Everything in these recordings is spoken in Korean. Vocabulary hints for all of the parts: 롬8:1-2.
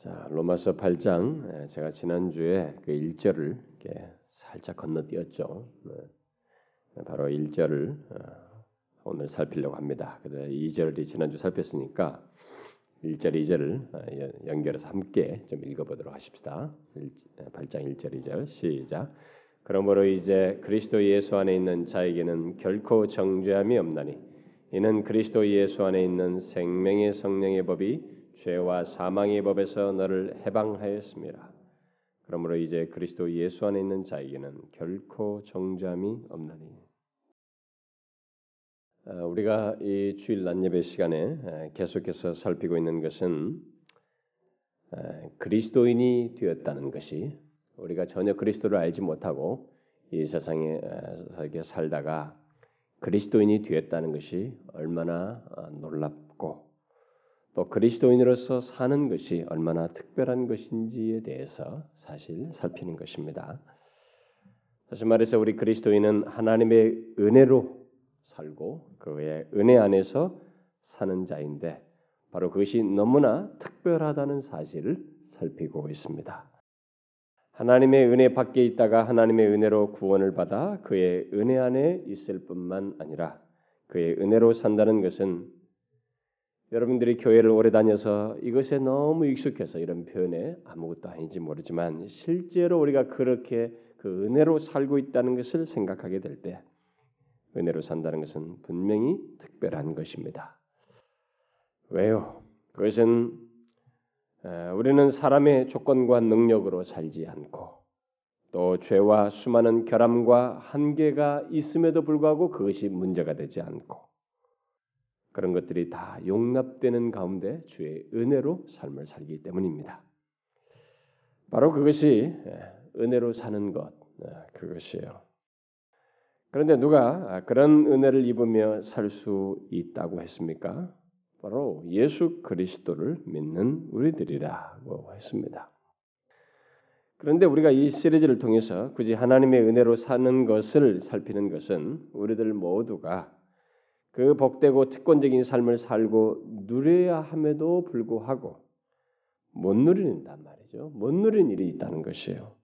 자, 로마서 8장 제가 지난주에 그 1절을 이렇게 살짝 건너뛰었죠. 바로 1절을 오늘 살피려고 합니다. 그래서 2절을 지난주 살폈으니까 1절 2절을 연결해서 함께 좀 읽어보도록 하십시다. 8장 1절 2절 시작. 그러므로 이제 그리스도 예수 안에 있는 자에게는 결코 정죄함이 없나니 이는 그리스도 예수 안에 있는 생명의 성령의 법이 죄와 사망의 법에서 너를 해방하였습니다. 그러므로 이제 그리스도 예수 안에 있는 자에게는 결코 정죄함이 없나니. 우리가 이 주일 낮 예배 시간에 계속해서 살피고 있는 것은 그리스도인이 되었다는 것이, 우리가 전혀 그리스도를 알지 못하고 이 세상에 살다가 그리스도인이 되었다는 것이 얼마나 놀랍고 또 그리스도인으로서 사는 것이 얼마나 특별한 것인지에 대해서 사실 살피는 것입니다. 다시 말해서 우리 그리스도인은 하나님의 은혜로 살고 그의 은혜 안에서 사는 자인데 바로 그것이 너무나 특별하다는 사실을 살피고 있습니다. 하나님의 은혜 밖에 있다가 하나님의 은혜로 구원을 받아 그의 은혜 안에 있을 뿐만 아니라 그의 은혜로 산다는 것은, 여러분들이 교회를 오래 다녀서 이것에 너무 익숙해서 이런 표현에 아무것도 아닌지 모르지만 실제로 우리가 그렇게 그 은혜로 살고 있다는 것을 생각하게 될 때 은혜로 산다는 것은 분명히 특별한 것입니다. 왜요? 그것은 우리는 사람의 조건과 능력으로 살지 않고 또 죄와 수많은 결함과 한계가 있음에도 불구하고 그것이 문제가 되지 않고 그런 것들이 다 용납되는 가운데 주의 은혜로 삶을 살기 때문입니다. 바로 그것이 은혜로 사는 것, 그것이에요. 그런데 누가 그런 은혜를 입으며 살 수 있다고 했습니까? 바로 예수 그리스도를 믿는 우리들이라고 했습니다. 그런데 우리가 이 시리즈를 통해서 굳이 하나님의 은혜로 사는 것을 살피는 것은 우리들 모두가 그 복되고 특권적인 삶을 살고 누려야 함에도 불구하고 못 누린단 말이죠. 못 누린 일이 있다는 것이에요.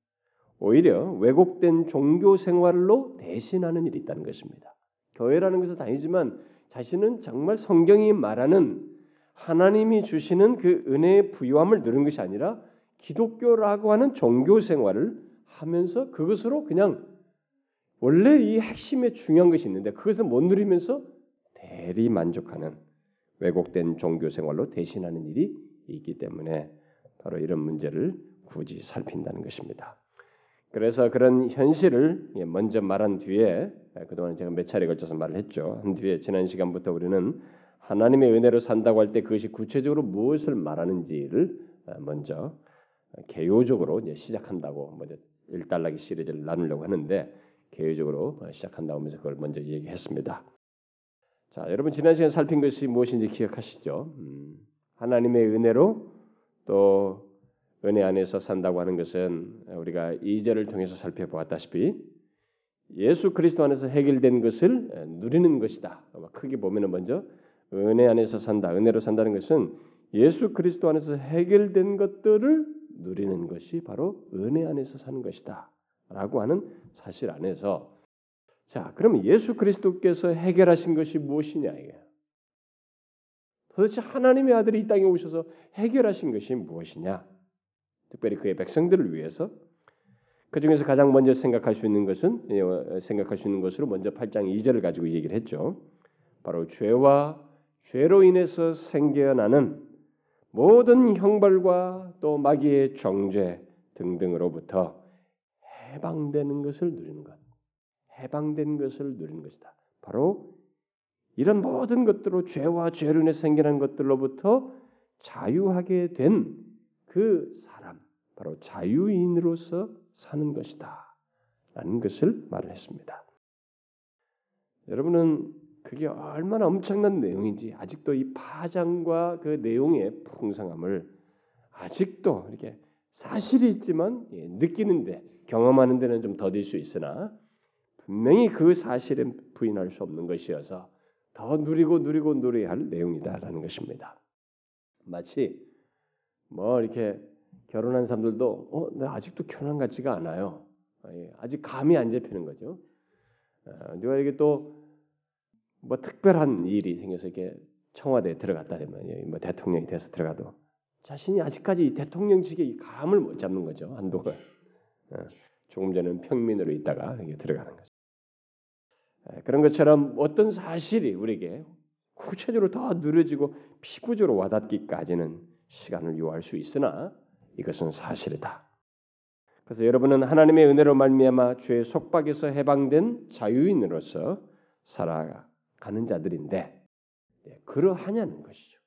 오히려 왜곡된 종교 생활로 대신하는 일이 있다는 것입니다. 교회라는 것을 다니지만 자신은 정말 성경이 말하는 하나님이 주시는 그 은혜의 부요함을 누린 것이 아니라 기독교라고 하는 종교 생활을 하면서 그것으로 그냥 원래 이 핵심에 중요한 것이 있는데 그것을 못 누리면서 대리 만족하는 왜곡된 종교 생활로 대신하는 일이 있기 때문에 바로 이런 문제를 굳이 살핀다는 것입니다. 그래서 그런 현실을 먼저 말한 뒤에, 그동안 제가 몇 차례 걸쳐서 말을 했죠. 한 뒤에 지난 시간부터 우리는 하나님의 은혜로 산다고 할 때 그것이 구체적으로 무엇을 말하는지를 먼저 개요적으로 이제 시작한다고, 먼저 1단락의 시리즈를 나누려고 하는데 개요적으로 시작한다고 하면서 그걸 먼저 얘기했습니다. 자, 여러분 지난 시간 살핀 것이 무엇인지 기억하시죠? 하나님의 은혜로 또 은혜 안에서 산다고 하는 것은 우리가 2절을 통해서 살펴보았다시피 예수 그리스도 안에서 해결된 것을 누리는 것이다. 크게 보면 먼저 은혜 안에서 산다, 은혜로 산다는 것은 예수 그리스도 안에서 해결된 것들을 누리는 것이 바로 은혜 안에서 사는 것이다 라고 하는 사실 안에서, 자, 그러면 예수 그리스도께서 해결하신 것이 무엇이냐, 이게 도대체 하나님의 아들이 이 땅에 오셔서 해결하신 것이 무엇이냐, 특별히 그의 백성들을 위해서. 그 중에서 가장 먼저 생각할 수 있는 것으로 먼저 8장 2절을 가지고 얘기를 했죠. 바로 죄로 인해서 생겨나는 모든 형벌과 또 마귀의 정죄 등등으로부터 해방되는 것을 누리는 것. 해방된 것을 누리는 것이다. 바로 이런 모든 것들로 죄와 죄로 인해 생겨난 것들로부터 자유하게 된 그 사람, 바로 자유인으로서 사는 것이다 라는 것을 말을 했습니다. 여러분은 그게 얼마나 엄청난 내용인지, 아직도 이 파장과 그 내용의 풍성함을 아직도 이렇게 사실이 있지만 느끼는데, 경험하는 데는 좀 더딜 수 있으나 분명히 그 사실은 부인할 수 없는 것이어서 더 누리고 누려야 할 내용이다라는 것입니다. 마치 뭐 이렇게 결혼한 사람들도 나 아직도 결혼한 같지가 않아요. 아직 감이 안 잡히는 거죠. 누가 이렇게 또 뭐 특별한 일이 생겨서 이렇게 청와대에 들어갔다 되면, 뭐 대통령이 돼서 들어가도 자신이 아직까지 이 대통령직에 이 감을 못 잡는 거죠. 한동안 조금 전에는 평민으로 있다가 이게 들어가는 거죠. 그런 것처럼 어떤 사실이 우리에게 구체적으로 더 누려지고 피부적으로 와닿기까지는 시간을 요할 수 있으나 이것은 사실이다. 그래서 여러분은 하나님의 은혜로 말미암아 죄의 속박에서 해방된 자유인으로서 살아가는 자들인데 그러하냐는 것이죠.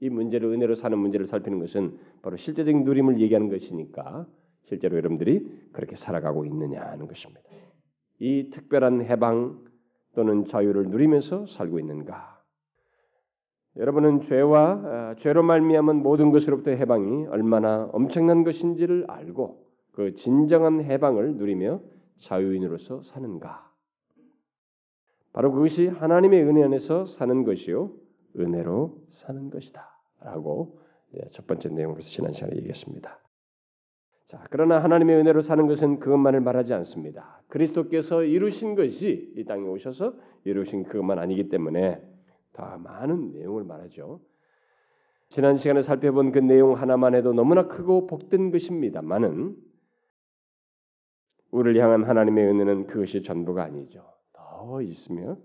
이 문제를 은혜로 사는 문제를 살피는 것은 바로 실제적인 누림을 얘기하는 것이니까 실제로 여러분들이 그렇게 살아가고 있느냐 하는 것입니다. 이 특별한 해방 또는 자유를 누리면서 살고 있는가? 여러분은 죄로 말미암은 모든 것으로부터 해방이 얼마나 엄청난 것인지를 알고 그 진정한 해방을 누리며 자유인으로서 사는가? 바로 그것이 하나님의 은혜 안에서 사는 것이요 은혜로 사는 것이다 라고 첫 번째 내용으로서 지난 시간에 얘기했습니다. 자, 그러나 하나님의 은혜로 사는 것은 그것만을 말하지 않습니다. 그리스도께서 이루신 것이 이 땅에 오셔서 이루신 그것만 아니기 때문에 다 많은 내용을 말하죠. 지난 시간에 살펴본 그 내용 하나만 해도 너무나 크고 복된 것입니다만은 우리를 향한 하나님의 은혜는 그것이 전부가 아니죠. 더 있으며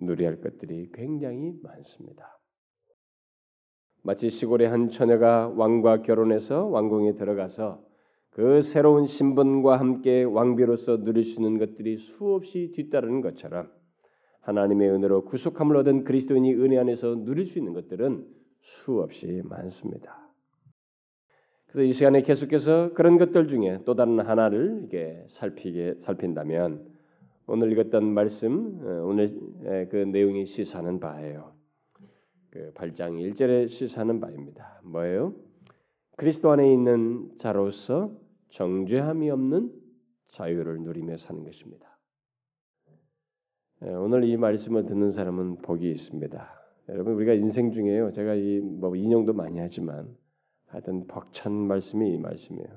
누려야 할 것들이 굉장히 많습니다. 마치 시골의 한 처녀가 왕과 결혼해서 왕궁에 들어가서 그 새로운 신분과 함께 왕비로서 누릴 수 있는 것들이 수없이 뒤따르는 것처럼 하나님의 은혜로 구속함을 얻은 그리스도인이 은혜 안에서 누릴 수 있는 것들은 수없이 많습니다. 그래서 이 시간에 계속해서 그런 것들 중에 또 다른 하나를 이렇게 살핀다면 오늘 읽었던 말씀, 오늘 그 내용이 시사하는 바예요. 그 8장 1절에 시사하는 바입니다. 뭐예요? 그리스도 안에 있는 자로서 정죄함이 없는 자유를 누리며 사는 것입니다. 오늘 이 말씀을 듣는 사람은 복이 있습니다. 여러분 우리가 인생 중에요. 제가 이 뭐 인용도 많이 하지만 하여튼 벅찬 말씀이 이 말씀이에요.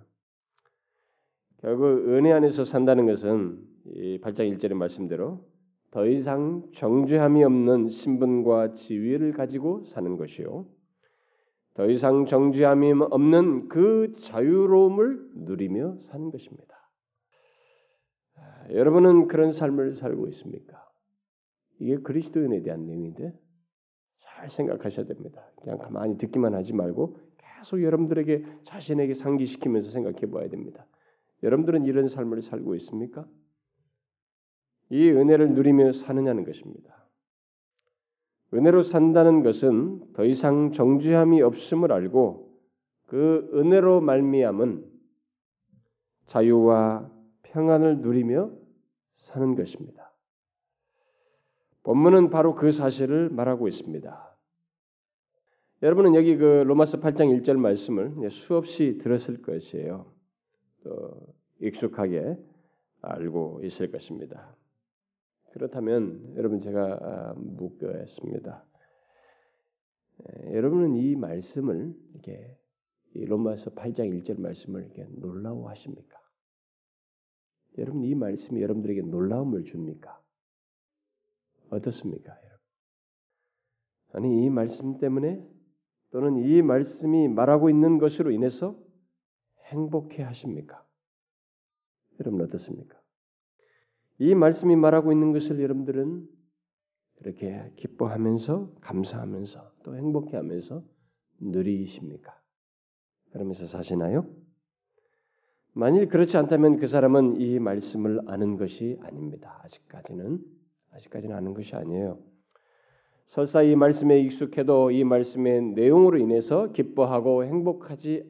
결국 은혜 안에서 산다는 것은 이 8장 1절의 말씀대로 더 이상 정죄함이 없는 신분과 지위를 가지고 사는 것이요. 더 이상 정죄함이 없는 그 자유로움을 누리며 사는 것입니다. 여러분은 그런 삶을 살고 있습니까? 이게 그리스도인에 대한 내용인데 잘 생각하셔야 됩니다. 그냥 가만히 듣기만 하지 말고 계속 여러분들에게 자신에게 상기시키면서 생각해 봐야 됩니다. 여러분들은 이런 삶을 살고 있습니까? 이 은혜를 누리며 사느냐는 것입니다. 은혜로 산다는 것은 더 이상 정죄함이 없음을 알고 그 은혜로 말미암은 자유와 평안을 누리며 사는 것입니다. 본문은 바로 그 사실을 말하고 있습니다. 여러분은 여기 그 로마서 8장 1절 말씀을 수없이 들었을 것이에요. 익숙하게 알고 있을 것입니다. 그렇다면 여러분 제가 묻겠습니다. 여러분은 이 말씀을 이렇게 이 로마서 8장 1절 말씀을 이렇게 놀라워하십니까? 여러분 이 말씀이 여러분들에게 놀라움을 줍니까? 어떻습니까, 여러분? 아니 이 말씀 때문에 또는 이 말씀이 말하고 있는 것으로 인해서 행복해 하십니까? 여러분 어떻습니까? 이 말씀이 말하고 있는 것을 여러분들은 그렇게 기뻐하면서 감사하면서 또 행복해하면서 누리십니까? 그러면서 사시나요? 만일 그렇지 않다면 그 사람은 이 말씀을 아는 것이 아닙니다. 아직까지는 아는 것이 아니에요. 설사 이 말씀에 익숙해도 이 말씀의 내용으로 인해서 기뻐하고 행복하지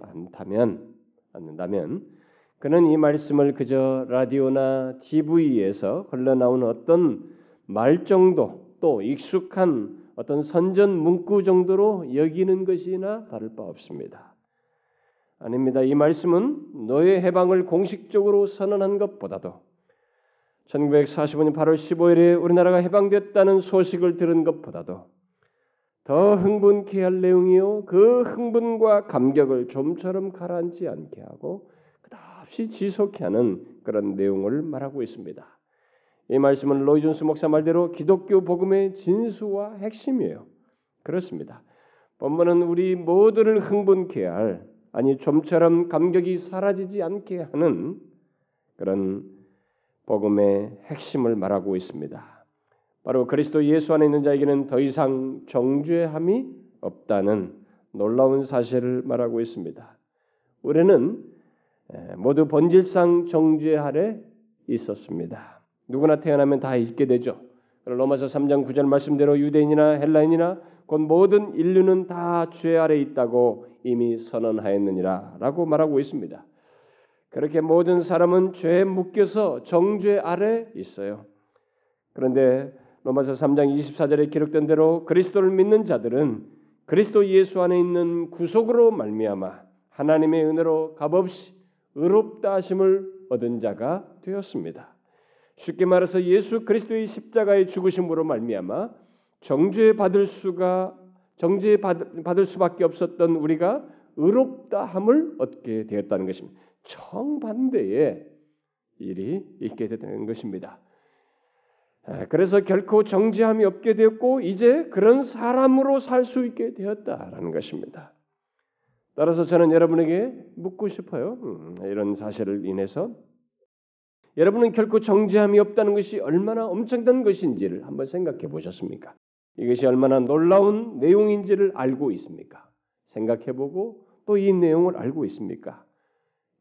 않는다면 그는 이 말씀을 그저 라디오나 TV에서 흘러나온 어떤 말 정도 또 익숙한 어떤 선전 문구 정도로 여기는 것이나 다를 바 없습니다. 아닙니다. 이 말씀은 너의 해방을 공식적으로 선언한 것보다도 1945년 8월 15일에 우리나라가 해방됐다는 소식을 들은 것보다도 더 흥분케 할 내용이요 그 흥분과 감격을 좀처럼 가라앉지 않게 하고 끝없이 지속케 하는 그런 내용을 말하고 있습니다. 이 말씀은 로이 존스 목사 말대로 기독교 복음의 진수와 핵심이에요. 그렇습니다. 본문은 우리 모두를 흥분케 할, 아니 좀처럼 감격이 사라지지 않게 하는 그런 복음의 핵심을 말하고 있습니다. 바로 그리스도 예수 안에 있는 자에게는 더 이상 정죄함이 없다는 놀라운 사실을 말하고 있습니다. 우리는 모두 본질상 정죄 아래 있었습니다. 누구나 태어나면 다 있게 되죠. 로마서 3장 9절 말씀대로 유대인이나 헬라인이나 곧 모든 인류는 다 죄 아래 있다고 이미 선언하였느니라 라고 말하고 있습니다. 그렇게 모든 사람은 죄에 묶여서 정죄 아래 있어요. 그런데 로마서 3장 24절에 기록된 대로 그리스도를 믿는 자들은 그리스도 예수 안에 있는 구속으로 말미암아 하나님의 은혜로 값없이 의롭다 하심을 얻은 자가 되었습니다. 쉽게 말해서 예수 그리스도의 십자가의 죽으심으로 말미암아 정죄받을 수밖에 없었던 우리가 의롭다함을 얻게 되었다는 것입니다. 정반대의 일이 있게 되는 것입니다. 그래서 결코 정죄함이 없게 되었고 이제 그런 사람으로 살 수 있게 되었다라는 것입니다. 따라서 저는 여러분에게 묻고 싶어요. 이런 사실을 인해서 여러분은 결코 정죄함이 없다는 것이 얼마나 엄청난 것인지를 한번 생각해 보셨습니까? 이것이 얼마나 놀라운 내용인지를 알고 있습니까? 생각해보고 또 이 내용을 알고 있습니까?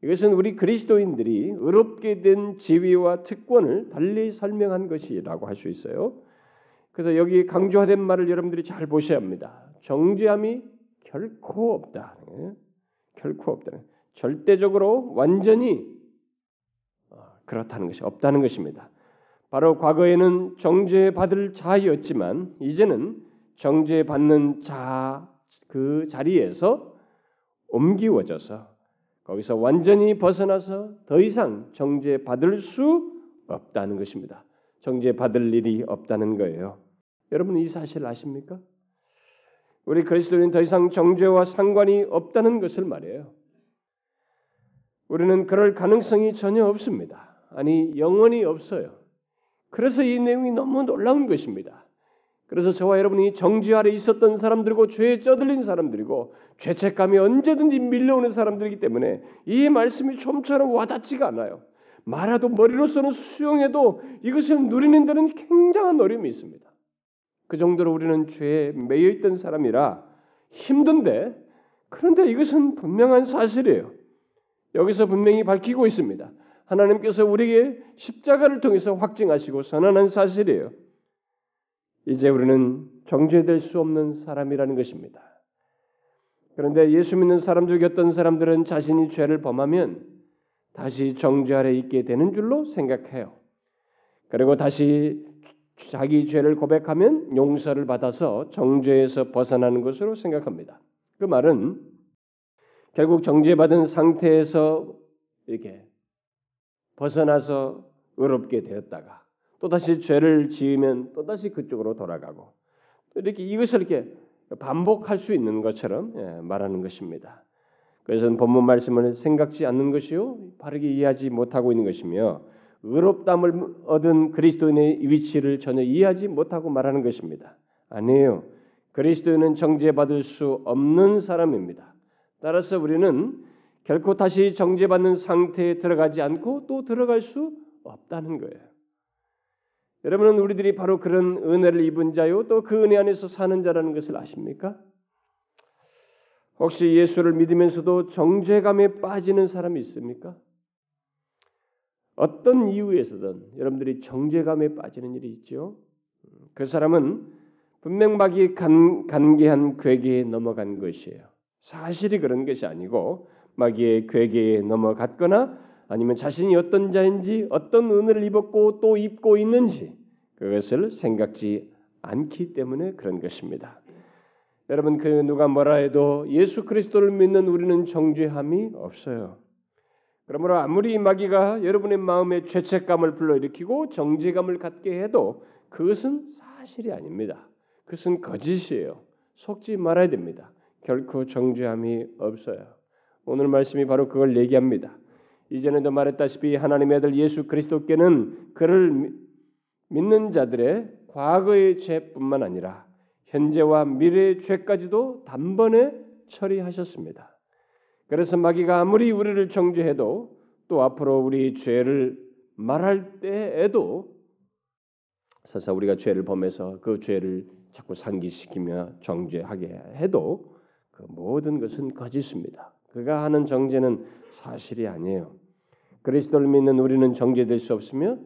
이것은 우리 그리스도인들이 의롭게 된 지위와 특권을 달리 설명한 것이라고 할 수 있어요. 그래서 여기 강조된 말을 여러분들이 잘 보셔야 합니다. 정죄함이 결코 없다. 결코 없다. 절대적으로 완전히 그렇다는 것이 없다는 것입니다. 바로 과거에는 정죄받을 자였지만 이제는 정죄받는 자 그 자리에서 옮기워져서 거기서 완전히 벗어나서 더 이상 정죄받을 수 없다는 것입니다. 정죄받을 일이 없다는 거예요. 여러분 이 사실 아십니까? 우리 그리스도인은 더 이상 정죄와 상관이 없다는 것을 말해요. 우리는 그럴 가능성이 전혀 없습니다. 아니 영원히 없어요. 그래서 이 내용이 너무 놀라운 것입니다. 그래서 저와 여러분이 정죄 아래 있었던 사람들이고 죄에 쩌들린 사람들이고 죄책감이 언제든지 밀려오는 사람들이기 때문에 이 말씀이 좀처럼 와닿지가 않아요. 말아도 머리로서는 수용해도 이것을 누리는 데는 굉장한 어려움이 있습니다. 그 정도로 우리는 죄에 매여있던 사람이라 힘든데 그런데 이것은 분명한 사실이에요. 여기서 분명히 밝히고 있습니다. 하나님께서 우리에게 십자가를 통해서 확증하시고 선언한 사실이에요. 이제 우리는 정죄될 수 없는 사람이라는 것입니다. 그런데 예수 믿는 사람들 곁던 사람들은 자신이 죄를 범하면 다시 정죄 아래 있게 되는 줄로 생각해요. 그리고 다시 자기 죄를 고백하면 용서를 받아서 정죄에서 벗어나는 것으로 생각합니다. 그 말은 결국 정죄받은 상태에서 이렇게 벗어나서 의롭게 되었다가 또다시 죄를 지으면 또다시 그쪽으로 돌아가고 이렇게 이것을 이렇게 반복할 수 있는 것처럼 말하는 것입니다. 그래서 본문 말씀을 생각지 않는 것이요 바르게 이해하지 못하고 있는 것이며 의롭다함을 얻은 그리스도인의 위치를 전혀 이해하지 못하고 말하는 것입니다. 아니에요. 그리스도인은 정죄받을 수 없는 사람입니다. 따라서 우리는 결코 다시 정죄받는 상태에 들어가지 않고 또 들어갈 수 없다는 거예요. 여러분은 우리들이 바로 그런 은혜를 입은 자요 또 그 은혜 안에서 사는 자라는 것을 아십니까? 혹시 예수를 믿으면서도 정죄감에 빠지는 사람이 있습니까? 어떤 이유에서든 여러분들이 정죄감에 빠지는 일이 있죠. 그 사람은 분명 마귀의 간계한 괴계에 넘어간 것이에요. 사실이 그런 것이 아니고 마귀의 괴계에 넘어갔거나 아니면 자신이 어떤 자인지 어떤 은혜를 입었고 또 입고 있는지 그것을 생각지 않기 때문에 그런 것입니다. 여러분 그 누가 뭐라 해도 예수 그리스도를 믿는 우리는 정죄함이 없어요. 그러므로 아무리 마귀가 여러분의 마음에 죄책감을 불러일으키고 정죄감을 갖게 해도 그것은 사실이 아닙니다. 그것은 거짓이에요. 속지 말아야 됩니다. 결코 정죄함이 없어요. 오늘 말씀이 바로 그걸 얘기합니다. 이전에도 말했다시피 하나님의 아들 예수 그리스도께는 그를 믿는 자들의 과거의 죄뿐만 아니라 현재와 미래의 죄까지도 단번에 처리하셨습니다. 그래서 마귀가 아무리 우리를 정죄해도 또 앞으로 우리 죄를 말할 때에도 사실 우리가 죄를 범해서 그 죄를 자꾸 상기시키며 정죄하게 해도 그 모든 것은 거짓입니다. 그가 하는 정죄는 사실이 아니에요. 그리스도를 믿는 우리는 정죄될 수 없으며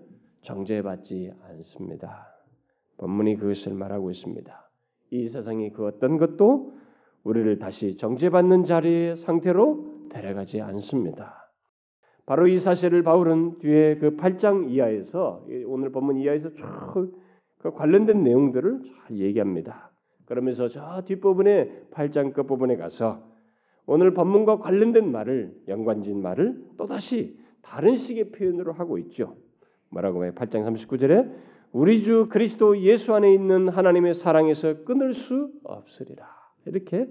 정죄받지 않습니다. 본문이 그것을 말하고 있습니다. 이 세상이 그 어떤 것도 우리를 다시 정죄받는 자리의 상태로 데려가지 않습니다. 바로 이 사실을 바울은 뒤에 그 8장 이하에서 오늘 본문 이하에서 쭉 그 관련된 내용들을 잘 얘기합니다. 그러면서 저 뒷부분에 8장 끝부분에 가서 오늘 본문과 관련된 말을 연관진 말을 또다시 다른 식의 표현으로 하고 있죠. 뭐라고 해요? 8장 39절에 우리 주 그리스도 예수 안에 있는 하나님의 사랑에서 끊을 수 없으리라. 이렇게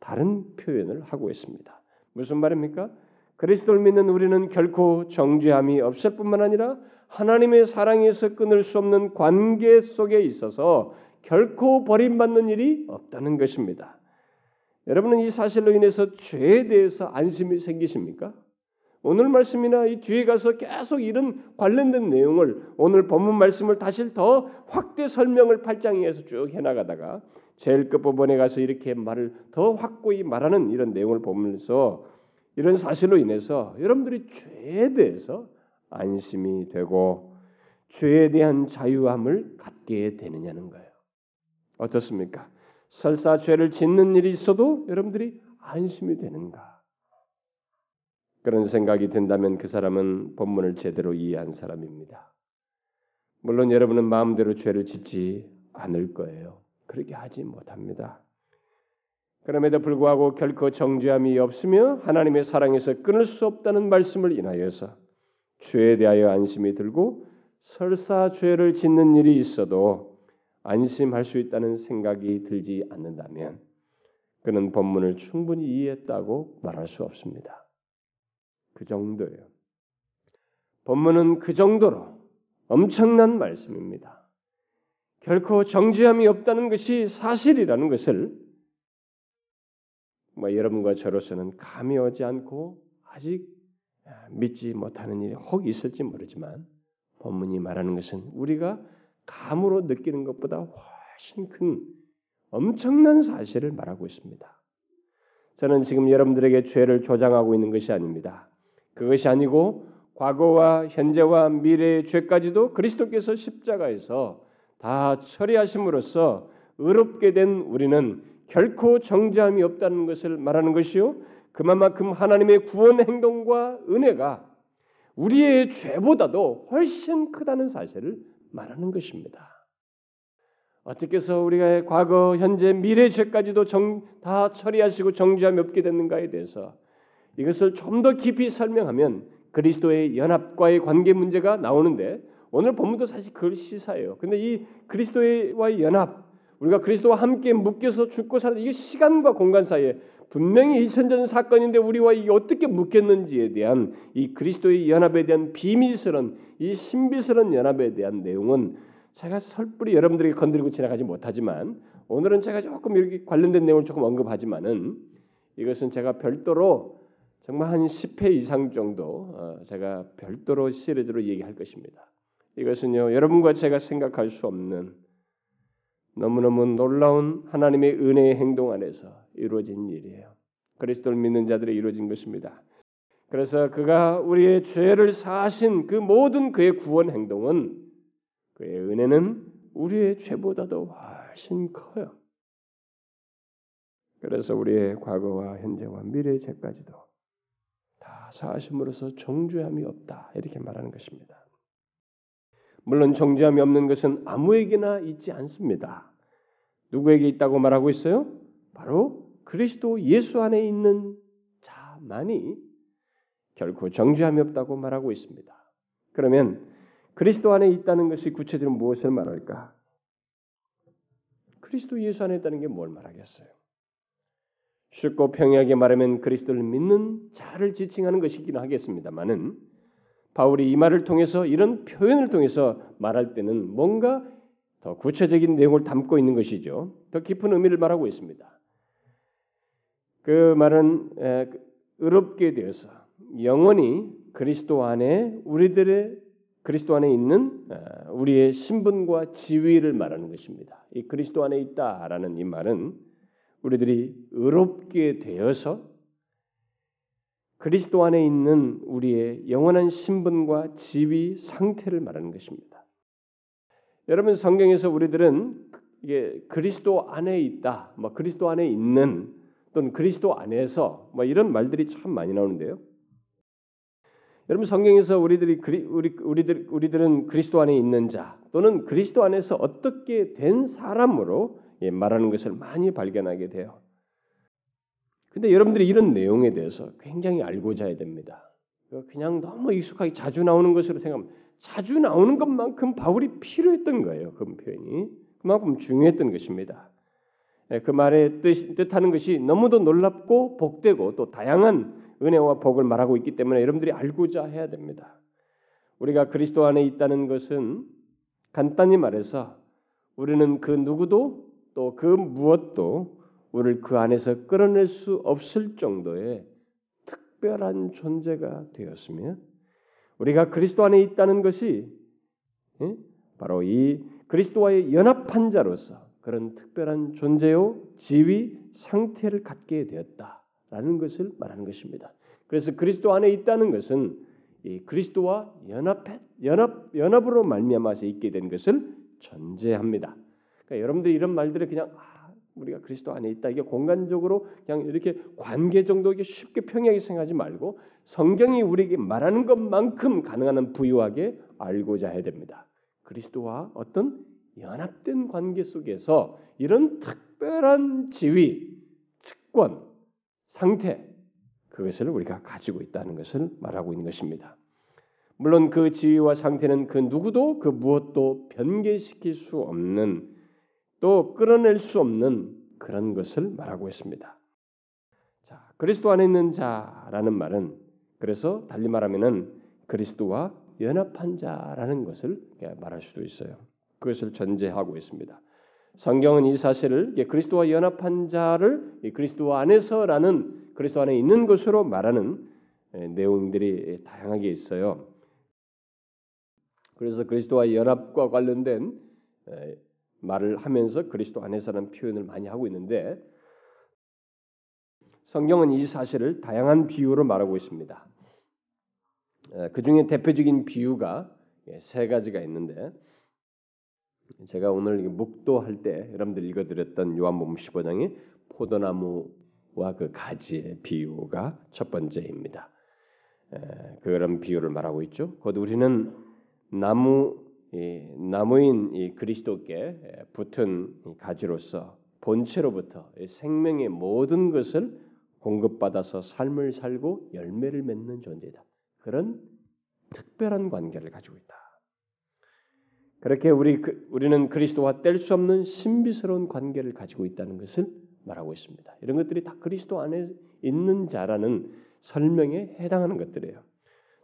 다른 표현을 하고 있습니다. 무슨 말입니까? 그리스도를 믿는 우리는 결코 정죄함이 없을 뿐만 아니라 하나님의 사랑에서 끊을 수 없는 관계 속에 있어서 결코 버림받는 일이 없다는 것입니다. 여러분은 이 사실로 인해서 죄에 대해서 안심이 생기십니까? 오늘 말씀이나 이 뒤에 가서 계속 이런 관련된 내용을 오늘 본문 말씀을 다시 더 확대 설명을 8장에서 쭉 해나가다가 제일 끝부분에 가서 이렇게 말을 더 확고히 말하는 이런 내용을 보면서 이런 사실로 인해서 여러분들이 죄에 대해서 안심이 되고 죄에 대한 자유함을 갖게 되느냐는 거예요. 어떻습니까? 설사 죄를 짓는 일이 있어도 여러분들이 안심이 되는가? 그런 생각이 든다면 그 사람은 본문을 제대로 이해한 사람입니다. 물론 여러분은 마음대로 죄를 짓지 않을 거예요. 그렇게 하지 못합니다. 그럼에도 불구하고 결코 정죄함이 없으며 하나님의 사랑에서 끊을 수 없다는 말씀을 인하여서 죄에 대하여 안심이 들고 설사 죄를 짓는 일이 있어도 안심할 수 있다는 생각이 들지 않는다면 그는 본문을 충분히 이해했다고 말할 수 없습니다. 그 정도예요. 본문은 그 정도로 엄청난 말씀입니다. 결코 정죄함이 없다는 것이 사실이라는 것을 여러분과 저로서는 감이 오지 않고 아직 믿지 못하는 일이 혹 있을지 모르지만 본문이 말하는 것은 우리가 감으로 느끼는 것보다 훨씬 큰 엄청난 사실을 말하고 있습니다. 저는 지금 여러분들에게 죄를 조장하고 있는 것이 아닙니다. 그것이 아니고 과거와 현재와 미래의 죄까지도 그리스도께서 십자가에서 다 처리하심으로써 의롭게 된 우리는 결코 정죄함이 없다는 것을 말하는 것이요 그만큼 하나님의 구원 행동과 은혜가 우리의 죄보다도 훨씬 크다는 사실을 말하는 것입니다. 어떻게 해서 우리가 과거, 현재, 미래 죄까지도 다 처리하시고 정죄함이 없게 됐는가에 대해서 이것을 좀 더 깊이 설명하면 그리스도의 연합과의 관계 문제가 나오는데 오늘 본문도 사실 그걸 시사해요. 근데 이 그리스도와의 연합, 우리가 그리스도와 함께 묶여서 죽고 사는 이게 시간과 공간 사이에 분명히 2000년 사건인데 우리와 이게 어떻게 묶였는지에 대한 이 그리스도의 연합에 대한 비밀스러운 이 신비스러운 연합에 대한 내용은 제가 설뿌리 여러분들에게 건드리고 지나가지 못하지만 오늘은 제가 조금 이렇게 관련된 내용을 조금 언급하지만은 이것은 제가 별도로 정말 한 10회 이상 정도 제가 별도로 시리즈로 얘기할 것입니다. 이것은요 여러분과 제가 생각할 수 없는 너무너무 놀라운 하나님의 은혜의 행동 안에서 이루어진 일이에요. 그리스도를 믿는 자들이 이루어진 것입니다. 그래서 그가 우리의 죄를 사하신 그 모든 그의 구원 행동은 그의 은혜는 우리의 죄보다도 훨씬 커요. 그래서 우리의 과거와 현재와 미래의 죄까지도 다 사하심으로써 정죄함이 없다 이렇게 말하는 것입니다. 물론 정죄함이 없는 것은 아무에게나 있지 않습니다. 누구에게 있다고 말하고 있어요? 바로 그리스도 예수 안에 있는 자만이 결코 정죄함이 없다고 말하고 있습니다. 그러면 그리스도 안에 있다는 것이 구체적으로 무엇을 말할까? 그리스도 예수 안에 있다는 게 뭘 말하겠어요? 쉽고 평이하게 말하면 그리스도를 믿는 자를 지칭하는 것이긴 하겠습니다만은 바울이 이 말을 통해서 이런 표현을 통해서 말할 때는 뭔가 더 구체적인 내용을 담고 있는 것이죠. 더 깊은 의미를 말하고 있습니다. 그 말은 의롭게 되어서 영원히 그리스도 안에 우리들의 그리스도 안에 있는 우리의 신분과 지위를 말하는 것입니다. 이 그리스도 안에 있다라는 이 말은 우리들이 의롭게 되어서 그리스도 안에 있는 우리의 영원한 신분과 지위, 상태를 말하는 것입니다. 여러분 성경에서 우리들은 이게 그리스도 안에 있다, 뭐 그리스도 안에 있는 또는 그리스도 안에서 뭐 이런 말들이 참 많이 나오는데요. 여러분 성경에서 우리들은 그리스도 안에 있는 자 또는 그리스도 안에서 어떻게 된 사람으로 말하는 것을 많이 발견하게 돼요. 근데 여러분들이 이런 내용에 대해서 굉장히 알고자 해야 됩니다. 그냥 너무 익숙하게 자주 나오는 것으로 생각하면 자주 나오는 것만큼 바울이 필요했던 거예요. 그 표현이 그만큼 중요했던 것입니다. 그 말의 뜻하는 것이 너무도 놀랍고 복되고 또 다양한 은혜와 복을 말하고 있기 때문에 여러분들이 알고자 해야 됩니다. 우리가 그리스도 안에 있다는 것은 간단히 말해서 우리는 그 누구도 또 그 무엇도 우리를 그 안에서 끌어낼 수 없을 정도의 특별한 존재가 되었으며 우리가 그리스도 안에 있다는 것이 바로 이 그리스도와의 연합한 자로서 그런 특별한 존재요, 지위, 상태를 갖게 되었다라는 것을 말하는 것입니다. 그래서 그리스도 안에 있다는 것은 이 그리스도와 연합으로 말미암아서 있게 된 것을 전제합니다. 그러니까 여러분들이 이런 말들을 그냥 우리가 그리스도 안에 있다. 이게 공간적으로 그냥 이렇게 관계 정도 이렇게 쉽게 평이하게 생각하지 말고 성경이 우리에게 말하는 것만큼 가능한 한 부유하게 알고자 해야 됩니다. 그리스도와 어떤 연합된 관계 속에서 이런 특별한 지위, 특권, 상태 그것을 우리가 가지고 있다는 것을 말하고 있는 것입니다. 물론 그 지위와 상태는 그 누구도 그 무엇도 변개시킬 수 없는 또 끌어낼 수 없는 그런 것을 말하고 있습니다. 자, 그리스도 안에 있는 자라는 말은 그래서 달리 말하면은 그리스도와 연합한 자라는 것을 말할 수도 있어요. 그것을 전제하고 있습니다. 성경은 이 사실을 그리스도와 연합한 자를 그리스도 안에서라는 그리스도 안에 있는 것으로 말하는 내용들이 다양하게 있어요. 그래서 그리스도와 연합과 관련된 말을 하면서 그리스도 안에서라는 표현을 많이 하고 있는데 성경은 이 사실을 다양한 비유로 말하고 있습니다. 그 중에 대표적인 비유가 세 가지가 있는데 제가 오늘 묵도할 때 여러분들 읽어드렸던 요한복음 15장의 포도나무와 그 가지의 비유가 첫 번째입니다. 그런 비유를 말하고 있죠. 곧 우리는 나무인 이 그리스도께 붙은 가지로서 본체로부터 생명의 모든 것을 공급받아서 삶을 살고 열매를 맺는 존재다. 그런 특별한 관계를 가지고 있다. 그렇게 우리는 그리스도와 뗄 수 없는 신비스러운 관계를 가지고 있다는 것을 말하고 있습니다. 이런 것들이 다 그리스도 안에 있는 자라는 설명에 해당하는 것들이에요.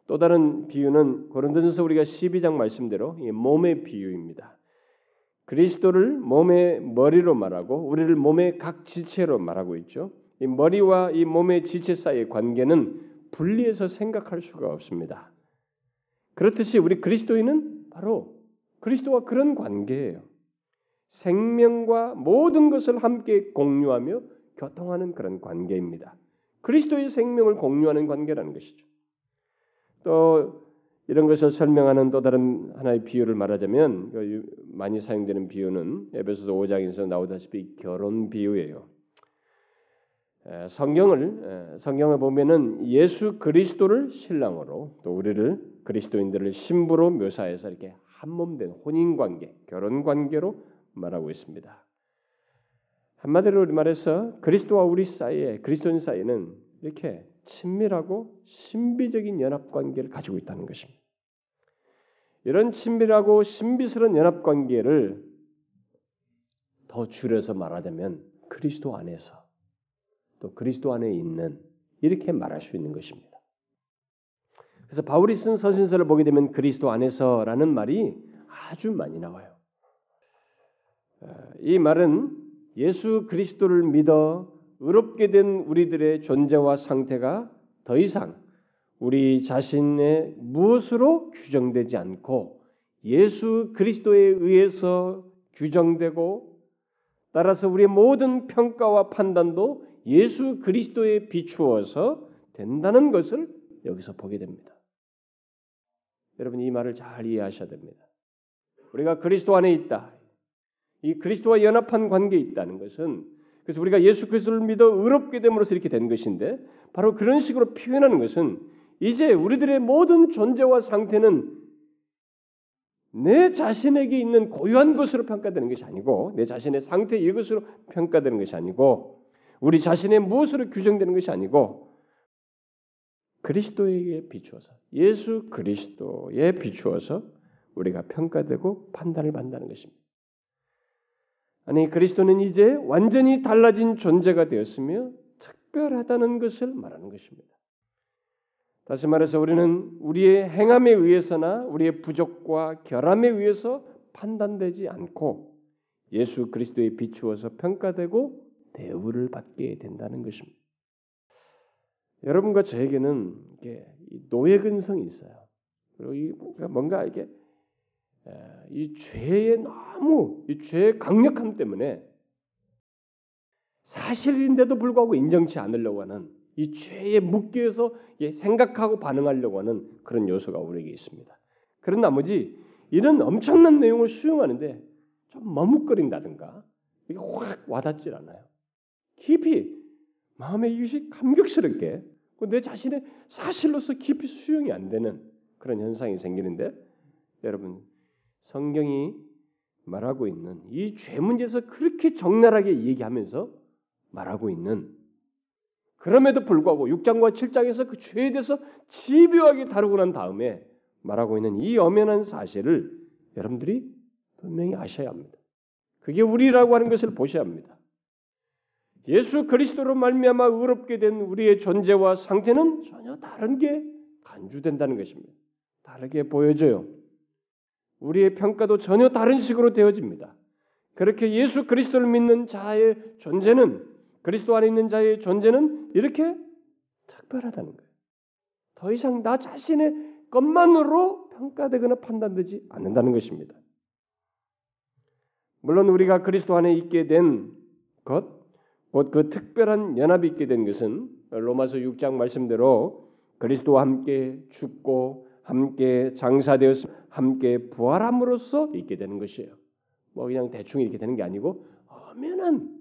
또 다른 비유는 고린도전서 우리가 12장 말씀대로 몸의 비유입니다. 그리스도를 몸의 머리로 말하고 우리를 몸의 각 지체로 말하고 있죠. 이 머리와 이 몸의 지체 사이의 관계는 분리해서 생각할 수가 없습니다. 그렇듯이 우리 그리스도인은 바로 그리스도와 그런 관계예요. 생명과 모든 것을 함께 공유하며 교통하는 그런 관계입니다. 그리스도의 생명을 공유하는 관계라는 것이죠. 또 이런 것을 설명하는 또 다른 하나의 비유를 말하자면 많이 사용되는 비유는 에베소서 5장에서 나오다시피 결혼 비유예요. 성경을 보면은 예수 그리스도를 신랑으로 또 우리를 그리스도인들을 신부로 묘사해서 이렇게 한몸된 혼인관계, 결혼관계로 말하고 있습니다. 한마디로 우리 말해서 그리스도와 우리 사이에, 그리스도인 사이에는 이렇게 친밀하고 신비적인 연합관계를 가지고 있다는 것입니다. 이런 친밀하고 신비스러운 연합관계를 더 줄여서 말하자면 그리스도 안에서 또 그리스도 안에 있는 이렇게 말할 수 있는 것입니다. 그래서 바울이 쓴 서신서를 보게 되면 그리스도 안에서라는 말이 아주 많이 나와요. 이 말은 예수 그리스도를 믿어 의롭게 된 우리들의 존재와 상태가 더 이상 우리 자신의 무엇으로 규정되지 않고 예수 그리스도에 의해서 규정되고 따라서 우리의 모든 평가와 판단도 예수 그리스도에 비추어서 된다는 것을 여기서 보게 됩니다. 여러분 이 말을 잘 이해하셔야 됩니다. 우리가 그리스도 안에 있다. 이 그리스도와 연합한 관계에 있다는 것은 그래서 우리가 예수 그리스도를 믿어 의롭게 됨으로써 이렇게 된 것인데 바로 그런 식으로 표현하는 것은 이제 우리들의 모든 존재와 상태는 내 자신에게 있는 고유한 것으로 평가되는 것이 아니고 내 자신의 상태 이것으로 평가되는 것이 아니고 우리 자신의 무엇으로 규정되는 것이 아니고 그리스도에게 비추어서 예수 그리스도에 비추어서 우리가 평가되고 판단을 받는다는 것입니다. 아니 그리스도는 이제 완전히 달라진 존재가 되었으며 특별하다는 것을 말하는 것입니다. 다시 말해서 우리는 우리의 행함에 의해서나 우리의 부족과 결함에 의해서 판단되지 않고 예수 그리스도에 비추어서 평가되고 대우를 받게 된다는 것입니다. 여러분과 저에게는 이게 노예 근성이 있어요. 그리고 뭔가 이게 이 죄의 너무 이 죄의 강력함 때문에 사실인데도 불구하고 인정치 않으려고 하는 이 죄에 묶여서 생각하고 반응하려고 하는 그런 요소가 우리에게 있습니다. 그런 나머지 이런 엄청난 내용을 수용하는데 좀 머뭇거린다든가 이게 확 와닿질 않아요. 깊이 마음의 이것이 감격스럽게 내 자신의 사실로서 깊이 수용이 안 되는 그런 현상이 생기는데 여러분 성경이 말하고 있는 이 죄 문제에서 그렇게 적나라하게 얘기하면서 말하고 있는 그럼에도 불구하고 6장과 7장에서 그 죄에 대해서 집요하게 다루고 난 다음에 말하고 있는 이 엄연한 사실을 여러분들이 분명히 아셔야 합니다. 그게 우리라고 하는 것을 보셔야 합니다. 예수 그리스도로 말미암아 의롭게 된 우리의 존재와 상태는 전혀 다른 게 간주된다는 것입니다. 다르게 보여져요. 우리의 평가도 전혀 다른 식으로 되어집니다. 그렇게 예수 그리스도를 믿는 자의 존재는 그리스도 안에 있는 자의 존재는 이렇게 특별하다는 거예요. 더 이상 나 자신의 것만으로 평가되거나 판단되지 않는다는 것입니다. 물론 우리가 그리스도 안에 있게 된 것, 곧 그 특별한 연합이 있게 된 것은 로마서 6장 말씀대로 그리스도와 함께 죽고 함께 장사되었으며 함께 부활함으로써 있게 되는 것이에요. 뭐 그냥 대충 이렇게 되는 게 아니고 엄연한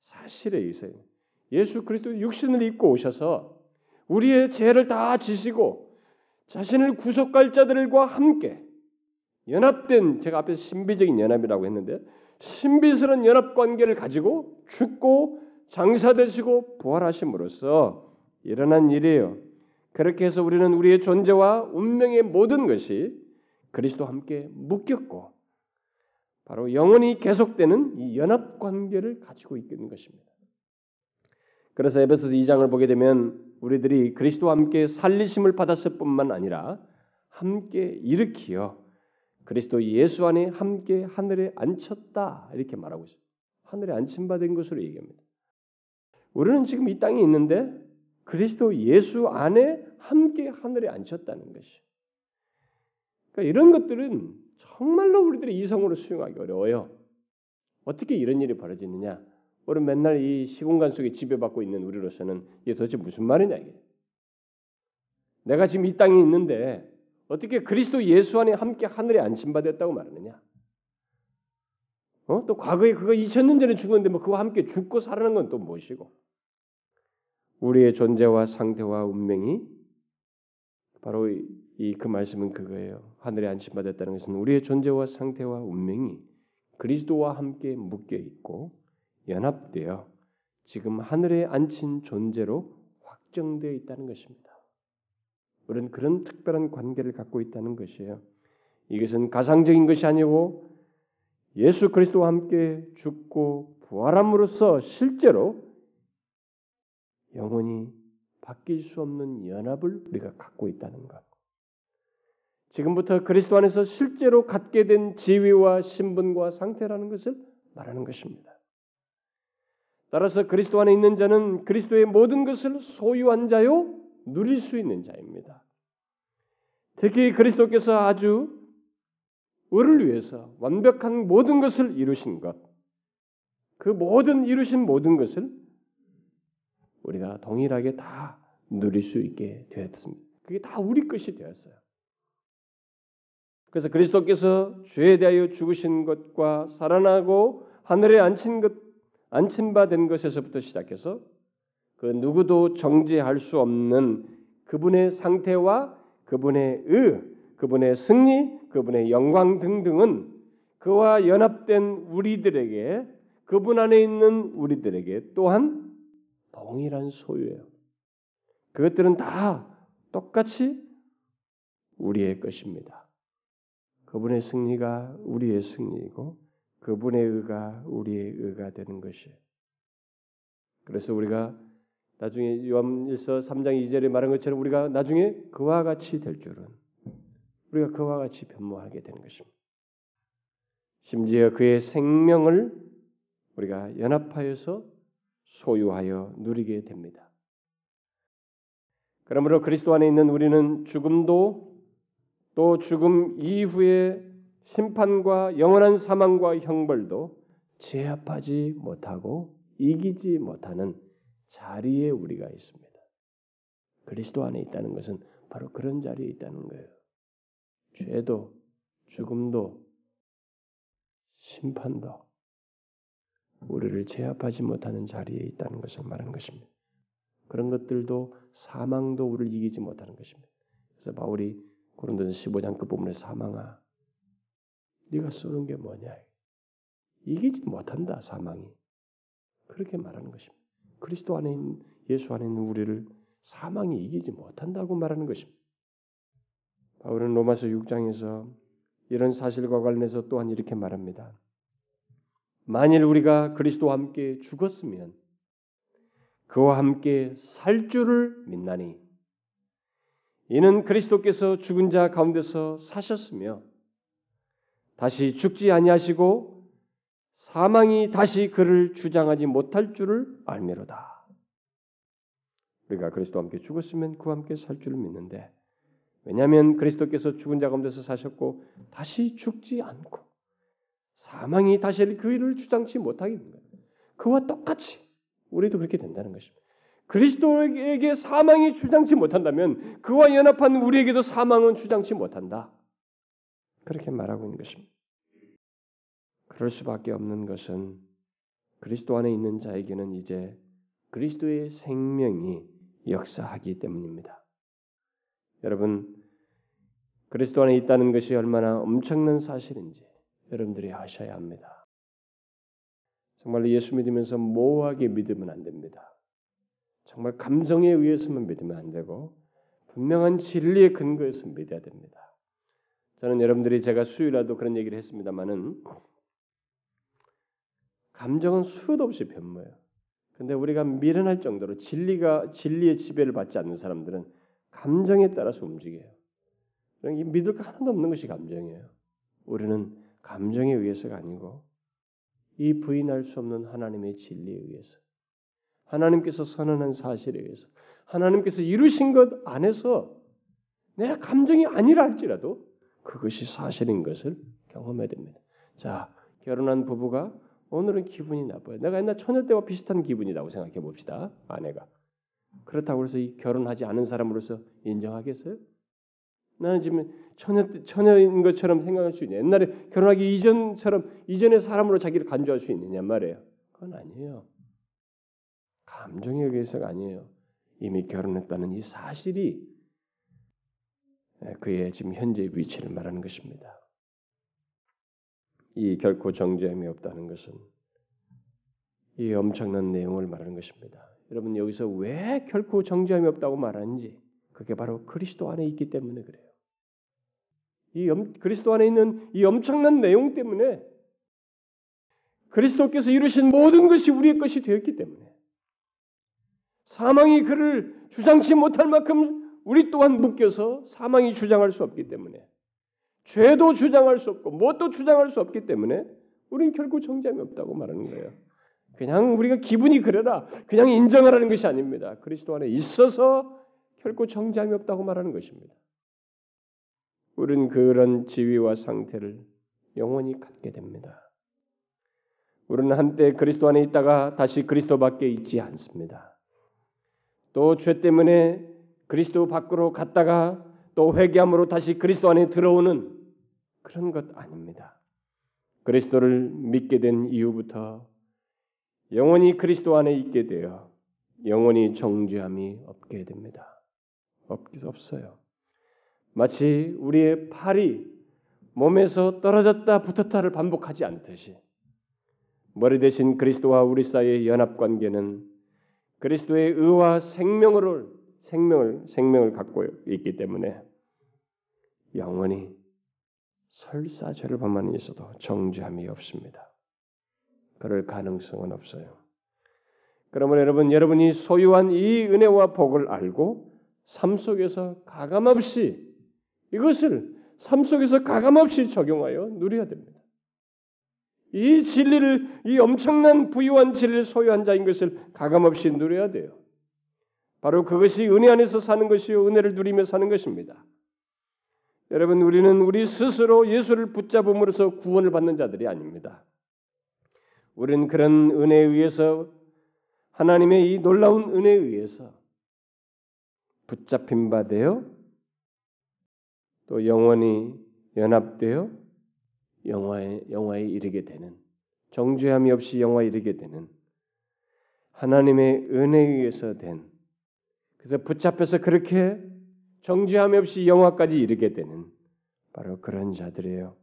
사실에 의해서 예수 그리스도 육신을 입고 오셔서 우리의 죄를 다 지시고 자신을 구속할 자들과 함께 연합된 제가 앞에서 신비적인 연합이라고 했는데 신비스러운 연합관계를 가지고 죽고 장사되시고 부활하심으로써 일어난 일이에요. 그렇게 해서 우리는 우리의 존재와 운명의 모든 것이 그리스도와 함께 묶였고 바로 영원히 계속되는 이 연합관계를 가지고 있는 것입니다. 그래서 에베소서 2장을 보게 되면 우리들이 그리스도와 함께 살리심을 받았을 뿐만 아니라 함께 일으키어 그리스도 예수 안에 함께 하늘에 앉혔다 이렇게 말하고 있어요. 하늘에 앉힌바된 것으로 얘기합니다. 우리는 지금 이 땅에 있는데 그리스도 예수 안에 함께 하늘에 앉혔다는 것이에요. 그러니까 이런 것들은 정말로 우리들의 이성으로 수용하기 어려워요. 어떻게 이런 일이 벌어지느냐? 우리 맨날 이 시공간 속에 지배받고 있는 우리로서는 이게 도대체 무슨 말이냐 이게? 내가 지금 이 땅에 있는데 어떻게 그리스도 예수 안에 함께 하늘에 안침받았다고 말하느냐? 또 과거에 그가 2000년 전에 죽었는데 뭐 그와 함께 죽고 살아난 건 또 무엇이고? 우리의 존재와 상태와 운명이 바로 그 말씀은 그거예요. 하늘에 안침받았다는 것은 우리의 존재와 상태와 운명이 그리스도와 함께 묶여 있고 연합되어 지금 하늘에 앉힌 존재로 확정되어 있다는 것입니다. 우리는 그런 특별한 관계를 갖고 있다는 것이에요. 이것은 가상적인 것이 아니고 예수 그리스도와 함께 죽고 부활함으로써 실제로 영원히 바뀔 수 없는 연합을 우리가 갖고 있다는 것. 지금부터 그리스도 안에서 실제로 갖게 된 지위와 신분과 상태라는 것을 말하는 것입니다. 따라서 그리스도 안에 있는 자는 그리스도의 모든 것을 소유한 자요, 누릴 수 있는 자입니다. 특히 그리스도께서 아주 우리를 위해서 완벽한 모든 것을 이루신 것, 그 모든 이루신 모든 것을 우리가 동일하게 다 누릴 수 있게 되었습니다. 그게 다 우리 것이 되었어요. 그래서 그리스도께서 죄에 대하여 죽으신 것과 살아나고 하늘에 앉힌 바 된 것에서부터 시작해서 그 누구도 정죄할 수 없는 그분의 상태와 그분의 의, 그분의 승리, 그분의 영광 등등은 그와 연합된 우리들에게, 그분 안에 있는 우리들에게 또한 동일한 소유예요. 그것들은 다 똑같이 우리의 것입니다. 그분의 승리가 우리의 승리이고 그분의 의가 우리의 의가 되는 것이에요. 그래서 우리가 나중에 요한일서 3장 2절에 말한 것처럼 우리가 나중에 그와 같이 될 줄은, 우리가 그와 같이 변모하게 되는 것입니다. 심지어 그의 생명을 우리가 연합하여서 소유하여 누리게 됩니다. 그러므로 그리스도 안에 있는 우리는 죽음도, 또 죽음 이후의 심판과 영원한 사망과 형벌도 제압하지 못하고 이기지 못하는 자리에 우리가 있습니다. 그리스도 안에 있다는 것은 바로 그런 자리에 있다는 거예요. 죄도, 죽음도, 심판도 우리를 제압하지 못하는 자리에 있다는 것을 말하는 것입니다. 그런 것들도, 사망도 우리를 이기지 못하는 것입니다. 그래서 바울이 고린도전서 15장 끝부분에 사망아, 네가 쏘는 게 뭐냐? 이기지 못한다, 사망이. 그렇게 말하는 것입니다. 그리스도 안에 있는, 예수 안에 있는 우리를 사망이 이기지 못한다고 말하는 것입니다. 바울은 로마서 6장에서 이런 사실과 관련해서 또한 이렇게 말합니다. 만일 우리가 그리스도와 함께 죽었으면 그와 함께 살 줄을 믿나니, 이는 그리스도께서 죽은 자 가운데서 사셨으며 다시 죽지 아니하시고 사망이 다시 그를 주장하지 못할 줄을 알미로다. 우리가 그리스도와 함께 죽었으면 그와 함께 살 줄을 믿는데, 왜냐하면 그리스도께서 죽은 자 가운데서 사셨고 다시 죽지 않고 사망이 다시 그 일을 주장치 못하게 된 거예요. 그와 똑같이 우리도 그렇게 된다는 것입니다. 그리스도에게 사망이 주장치 못한다면 그와 연합한 우리에게도 사망은 주장치 못한다. 그렇게 말하고 있는 것입니다. 그럴 수밖에 없는 것은 그리스도 안에 있는 자에게는 이제 그리스도의 생명이 역사하기 때문입니다. 여러분, 그리스도 안에 있다는 것이 얼마나 엄청난 사실인지 여러분들이 아셔야 합니다. 정말로 예수 믿으면서 모호하게 믿으면 안 됩니다. 정말 감성에 의해서만 믿으면 안 되고 분명한 진리의 근거에서 믿어야 됩니다. 저는 여러분들이, 제가 수요일에도 그런 얘기를 했습니다마는, 감정은 수도 없이 변모해요. 그런데 우리가 미련할 정도로 진리의 지배를 받지 않는 사람들은 감정에 따라서 움직여요. 믿을 거 하나도 없는 것이 감정이에요. 우리는 감정에 의해서가 아니고 이 부인할 수 없는 하나님의 진리에 의해서, 하나님께서 선언한 사실에 의해서, 하나님께서 이루신 것 안에서 내가 감정이 아니라 할지라도 그것이 사실인 것을 경험해야 됩니다. 자, 결혼한 부부가 오늘은 기분이 나빠요. 내가 옛날 처녀 때와 비슷한 기분이라고 생각해 봅시다. 아내가. 그렇다고 해서 이 결혼하지 않은 사람으로서 인정하겠어요? 나는 지금 처녀인 것처럼 생각할 수 있냐? 옛날에 결혼하기 이전처럼 이전의 사람으로 자기를 간주할 수 있느냐 말이에요. 그건 아니에요. 감정에 의해서가 아니에요. 이미 결혼했다는 이 사실이 그의 지금 현재의 위치를 말하는 것입니다. 이 결코 정죄함이 없다는 것은 이 엄청난 내용을 말하는 것입니다. 여러분, 여기서 왜 결코 정죄함이 없다고 말하는지, 그게 바로 그리스도 안에 있기 때문에 그래요. 그리스도 안에 있는 이 엄청난 내용 때문에 그리스도께서 이루신 모든 것이 우리의 것이 되었기 때문에 사망이 그를 주장치 못할 만큼 우리 또한 묶여서 사망이 주장할 수 없기 때문에 죄도 주장할 수 없고 뭣도 주장할 수 없기 때문에 우리는 결코 정죄함이 없다고 말하는 거예요. 그냥 우리가 기분이 그래라 그냥 인정하라는 것이 아닙니다. 그리스도 안에 있어서 결코 정죄함이 없다고 말하는 것입니다. 우리는 그런 지위와 상태를 영원히 갖게 됩니다. 우리는 한때 그리스도 안에 있다가 다시 그리스도 밖에 있지 않습니다. 또 죄 때문에 그리스도 밖으로 갔다가 또 회개함으로 다시 그리스도 안에 들어오는 그런 것 아닙니다. 그리스도를 믿게 된 이후부터 영원히 그리스도 안에 있게 되어 영원히 정죄함이 없게 됩니다. 없어요. 마치 우리의 팔이 몸에서 떨어졌다 붙었다를 반복하지 않듯이 머리 대신 그리스도와 우리 사이의 연합관계는 그리스도의 의와 생명을 갖고 있기 때문에 영원히 설사 죄를 범하는 있어도 정죄함이 없습니다. 그럴 가능성은 없어요. 그러므로 여러분이 소유한 이 은혜와 복을 알고 삶 속에서 가감없이 이것을 삶 속에서 가감없이 적용하여 누려야 됩니다. 이 진리를, 이 엄청난 부유한 진리를 소유한 자인 것을 가감없이 누려야 돼요. 바로 그것이 은혜 안에서 사는 것이요 은혜를 누리며 사는 것입니다. 여러분, 우리는 우리 스스로 예수를 붙잡음으로써 구원을 받는 자들이 아닙니다. 우리는 그런 은혜에 의해서 하나님의 이 놀라운 은혜에 의해서 붙잡힌 바 되어 또 영원히 연합되어 영화에 이르게 되는, 정죄함이 없이 영화에 이르게 되는 하나님의 은혜에 의해서 된, 그래서 붙잡혀서 그렇게 정죄함이 없이 영화까지 이르게 되는 바로 그런 자들이에요.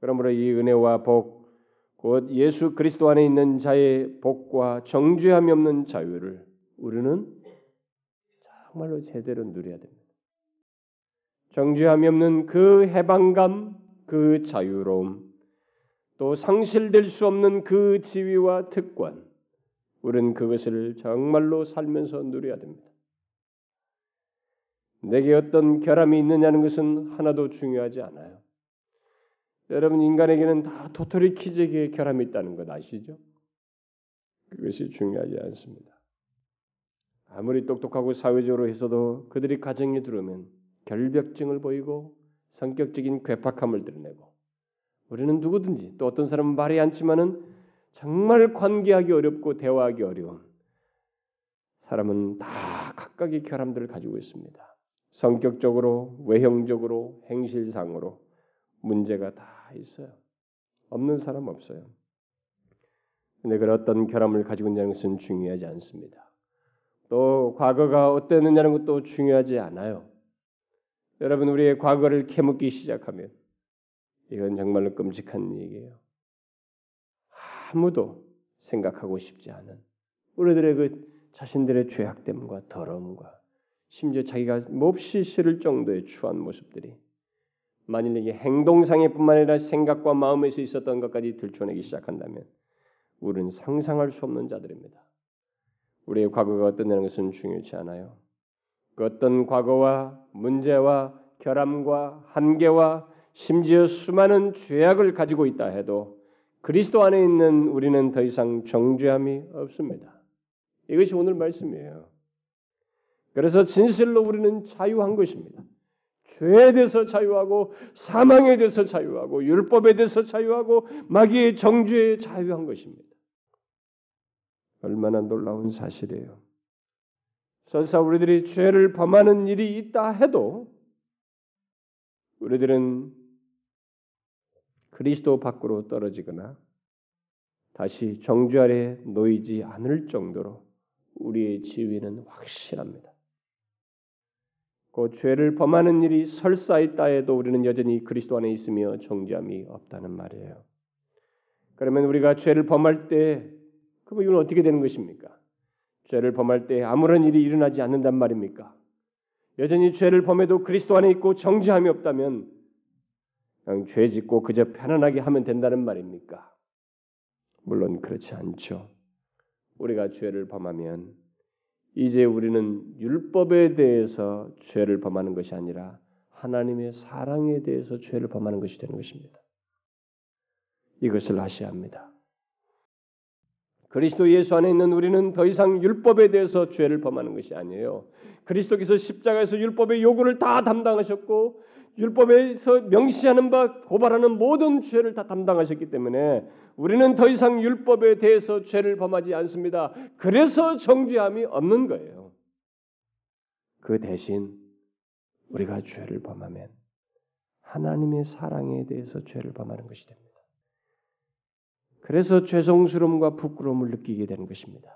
그러므로 이 은혜와 복, 곧 예수 그리스도 안에 있는 자의 복과 정죄함이 없는 자유를 우리는 정말로 제대로 누려야 됩니다. 정죄함이 없는 그 해방감, 그 자유로움, 또 상실될 수 없는 그 지위와 특권, 우리는 그것을 정말로 살면서 누려야 됩니다. 내게 어떤 결함이 있느냐는 것은 하나도 중요하지 않아요. 여러분, 인간에게는 다 도토리 키재기의 결함이 있다는 것 아시죠? 그것이 중요하지 않습니다. 아무리 똑똑하고 사회적으로 해서도 그들이 가정에 들어오면 결벽증을 보이고 성격적인 괴팍함을 드러내고, 우리는 누구든지, 또 어떤 사람은 말이 않지만은 정말 관계하기 어렵고 대화하기 어려운 사람은 다 각각의 결함들을 가지고 있습니다. 성격적으로, 외형적으로, 행실상으로 문제가 다 있어요. 없는 사람 없어요. 그런데 그 어떤 결함을 가지고 있는 것은 중요하지 않습니다. 또 과거가 어땠느냐는 것도 중요하지 않아요. 여러분, 우리의 과거를 캐묻기 시작하면 이건 정말로 끔찍한 얘기예요. 아무도 생각하고 싶지 않은 우리들의 그 자신들의 죄악됨과 더러움과 심지어 자기가 몹시 싫을 정도의 추한 모습들이 만일 이게 행동상에 뿐만 아니라 생각과 마음에서 있었던 것까지 들춰내기 시작한다면 우리는 상상할 수 없는 자들입니다. 우리의 과거가 어떤다는 것은 중요치 않아요. 그 어떤 과거와 문제와 결함과 한계와 심지어 수많은 죄악을 가지고 있다 해도 그리스도 안에 있는 우리는 더 이상 정죄함이 없습니다. 이것이 오늘 말씀이에요. 그래서 진실로 우리는 자유한 것입니다. 죄에 대해서 자유하고 사망에 대해서 자유하고 율법에 대해서 자유하고 마귀의 정죄에 자유한 것입니다. 얼마나 놀라운 사실이에요. 설사 우리들이 죄를 범하는 일이 있다 해도 우리들은 그리스도 밖으로 떨어지거나 다시 정죄 아래 놓이지 않을 정도로 우리의 지위는 확실합니다. 그 죄를 범하는 일이 설사 있다 해도 우리는 여전히 그리스도 안에 있으며 정죄함이 없다는 말이에요. 그러면 우리가 죄를 범할 때 그럼 이건 어떻게 되는 것입니까? 죄를 범할 때 아무런 일이 일어나지 않는단 말입니까? 여전히 죄를 범해도 그리스도 안에 있고 정죄함이 없다면 그냥 죄 짓고 그저 편안하게 하면 된다는 말입니까? 물론 그렇지 않죠. 우리가 죄를 범하면 이제 우리는 율법에 대해서 죄를 범하는 것이 아니라 하나님의 사랑에 대해서 죄를 범하는 것이 되는 것입니다. 이것을 아셔야 합니다. 그리스도 예수 안에 있는 우리는 더 이상 율법에 대해서 죄를 범하는 것이 아니에요. 그리스도께서 십자가에서 율법의 요구를 다 담당하셨고 율법에서 명시하는 바 고발하는 모든 죄를 다 담당하셨기 때문에 우리는 더 이상 율법에 대해서 죄를 범하지 않습니다. 그래서 정죄함이 없는 거예요. 그 대신 우리가 죄를 범하면 하나님의 사랑에 대해서 죄를 범하는 것이 됩니다. 그래서 죄송스러움과 부끄러움을 느끼게 되는 것입니다.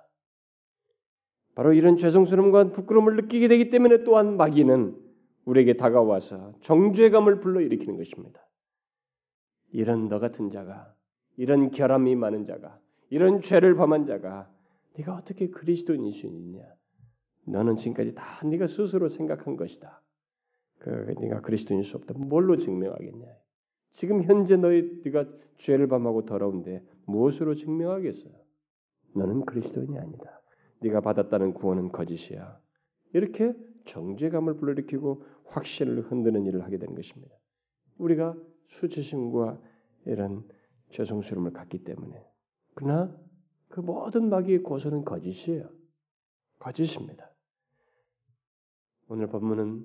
바로 이런 죄송스러움과 부끄러움을 느끼게 되기 때문에 또한 마귀는 우리에게 다가와서 정죄감을 불러일으키는 것입니다. 이런 너 같은 자가, 이런 결함이 많은 자가, 이런 죄를 범한 자가 네가 어떻게 그리스도인일 수 있냐? 너는 지금까지 다 네가 스스로 생각한 것이다. 네가 그리스도인일 수 없다. 뭘로 증명하겠냐? 지금 현재 네가 죄를 범하고 더러운데 무엇으로 증명하겠어요? 너는 그리스도인이 아니다. 네가 받았다는 구원은 거짓이야. 이렇게 정죄감을 불러일으키고 확신을 흔드는 일을 하게 되는 것입니다. 우리가 수치심과 이런 죄송스러움을 갖기 때문에. 그러나 그 모든 마귀의 고소는 거짓이에요. 거짓입니다. 오늘 본문은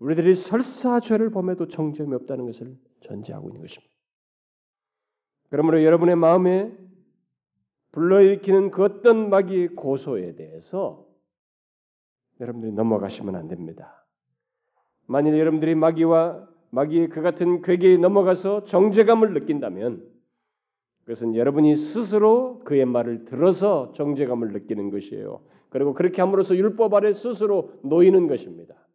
우리들이 설사 죄를 범해도 정죄함이 없다는 것을 전제하고 있는 것입니다. 그러므로 여러분의 마음에 불러일으키는 그 어떤 마귀의 고소에 대해서 여러분들이 넘어가시면 안 됩니다. 만일 여러분들이 마귀의 그 같은 괴계에 넘어가서 정죄감을 느낀다면 그것은 여러분이 스스로 그의 말을 들어서 정죄감을 느끼는 것이에요. 그리고 그렇게 함으로써 율법 아래 스스로 놓이는 것입니다.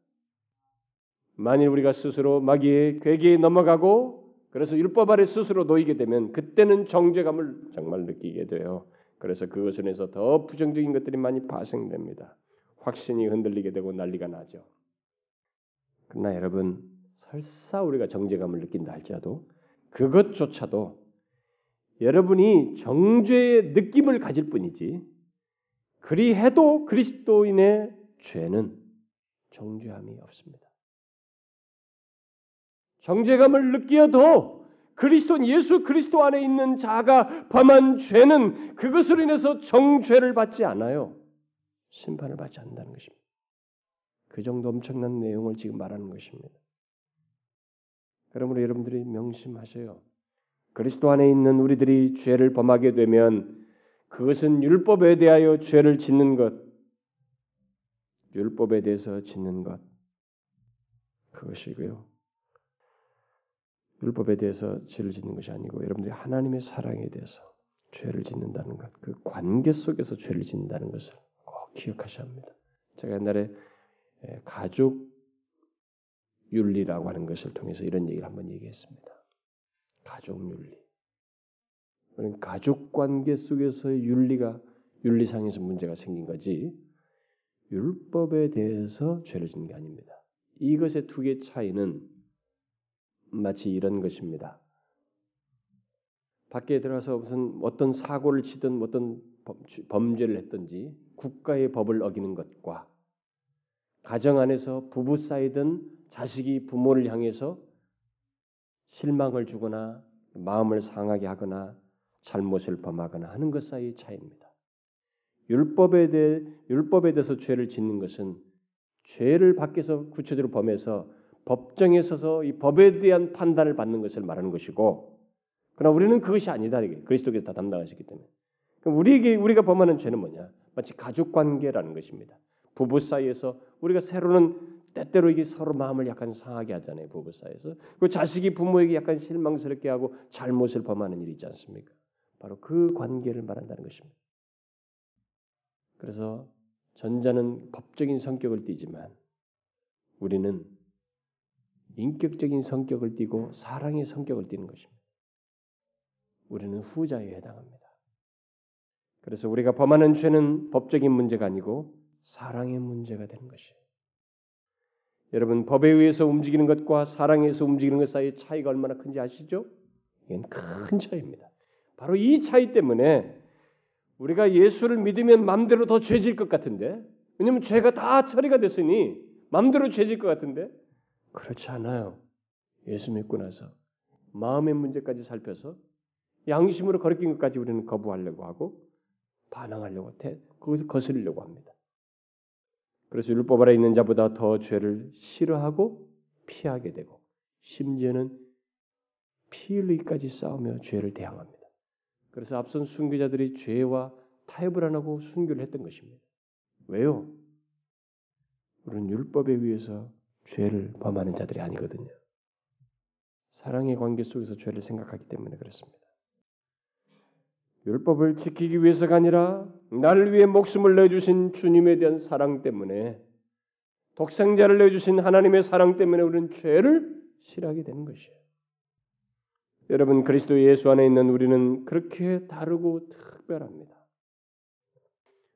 만일 우리가 스스로 마귀의 괴계에 넘어가고 그래서 율법 아래 스스로 놓이게 되면 그때는 정죄감을 정말 느끼게 돼요. 그래서 그것에 대해서 더 부정적인 것들이 많이 발생됩니다. 확신이 흔들리게 되고 난리가 나죠. 그러나 여러분, 설사 우리가 정죄감을 느낀다 할지라도 그것조차도 여러분이 정죄의 느낌을 가질 뿐이지 그리해도 그리스도인의 죄는 정죄함이 없습니다. 정죄감을 느끼어도 그리스도인 예수 그리스도 안에 있는 자가 범한 죄는 그것으로 인해서 정죄를 받지 않아요. 심판을 받지 않는다는 것입니다. 그 정도 엄청난 내용을 지금 말하는 것입니다. 그러므로 여러분들이 명심하세요. 그리스도 안에 있는 우리들이 죄를 범하게 되면 그것은 율법에 대하여 죄를 짓는 것, 율법에 대해서 짓는 것, 그것이고요. 율법에 대해서 죄를 짓는 것이 아니고 여러분들이 하나님의 사랑에 대해서 죄를 짓는다는 것, 그 관계 속에서 죄를 짓는다는 것을 꼭 기억하셔야 합니다. 제가 옛날에 가족 윤리라고 하는 것을 통해서 이런 얘기를 한번 얘기했습니다. 가족 윤리. 가족 관계 속에서의 윤리상에서 문제가 생긴 거지 율법에 대해서 죄를 짓는 게 아닙니다. 이것의 두 개의 차이는 마치 이런 것입니다. 밖에 들어가서 무슨 어떤 사고를 치든 어떤 범죄를 했든지 국가의 법을 어기는 것과 가정 안에서 부부 사이든 자식이 부모를 향해서 실망을 주거나 마음을 상하게 하거나 잘못을 범하거나 하는 것 사이의 차이입니다. 율법에 대해서 죄를 짓는 것은 죄를 밖에서 구체적으로 범해서 법정에 서서 이 법에 대한 판단을 받는 것을 말하는 것이고, 그러나 우리는 그것이 아니다. 이게 그리스도께서 다 담당하셨기 때문에. 그럼 우리가 범하는 죄는 뭐냐? 마치 가족관계라는 것입니다. 부부 사이에서 우리가 새로는 때때로 이게 서로 마음을 약간 상하게 하잖아요. 부부 사이에서. 그 자식이 부모에게 약간 실망스럽게 하고 잘못을 범하는 일이 있지 않습니까? 바로 그 관계를 말한다는 것입니다. 그래서 전자는 법적인 성격을 띠지만 우리는 인격적인 성격을 띠고 사랑의 성격을 띠는 것입니다. 우리는 후자에 해당합니다. 그래서 우리가 범하는 죄는 법적인 문제가 아니고 사랑의 문제가 되는 것이에요. 여러분, 법에 의해서 움직이는 것과 사랑에서 움직이는 것 사이의 차이가 얼마나 큰지 아시죠? 이건 큰 차이입니다. 바로 이 차이 때문에 우리가 예수를 믿으면 마음대로 더 죄질 것 같은데, 왜냐하면 죄가 다 처리가 됐으니 마음대로 죄질 것 같은데 그렇지 않아요. 예수 믿고 나서 마음의 문제까지 살펴서 양심으로 거리낀 것까지 우리는 거부하려고 하고 반항하려고 거기서 거스르려고 합니다. 그래서 율법 아래 있는 자보다 더 죄를 싫어하고 피하게 되고 심지어는 피 흘리기까지 싸우며 죄를 대항합니다. 그래서 앞선 순교자들이 죄와 타협을 안 하고 순교를 했던 것입니다. 왜요? 우리는 율법에 의해서 죄를 범하는 자들이 아니거든요. 사랑의 관계 속에서 죄를 생각하기 때문에 그렇습니다. 율법을 지키기 위해서가 아니라 나를 위해 목숨을 내주신 주님에 대한 사랑 때문에, 독생자를 내주신 하나님의 사랑 때문에 우리는 죄를 싫어하게 되는 것이에요. 여러분, 그리스도 예수 안에 있는 우리는 그렇게 다르고 특별합니다.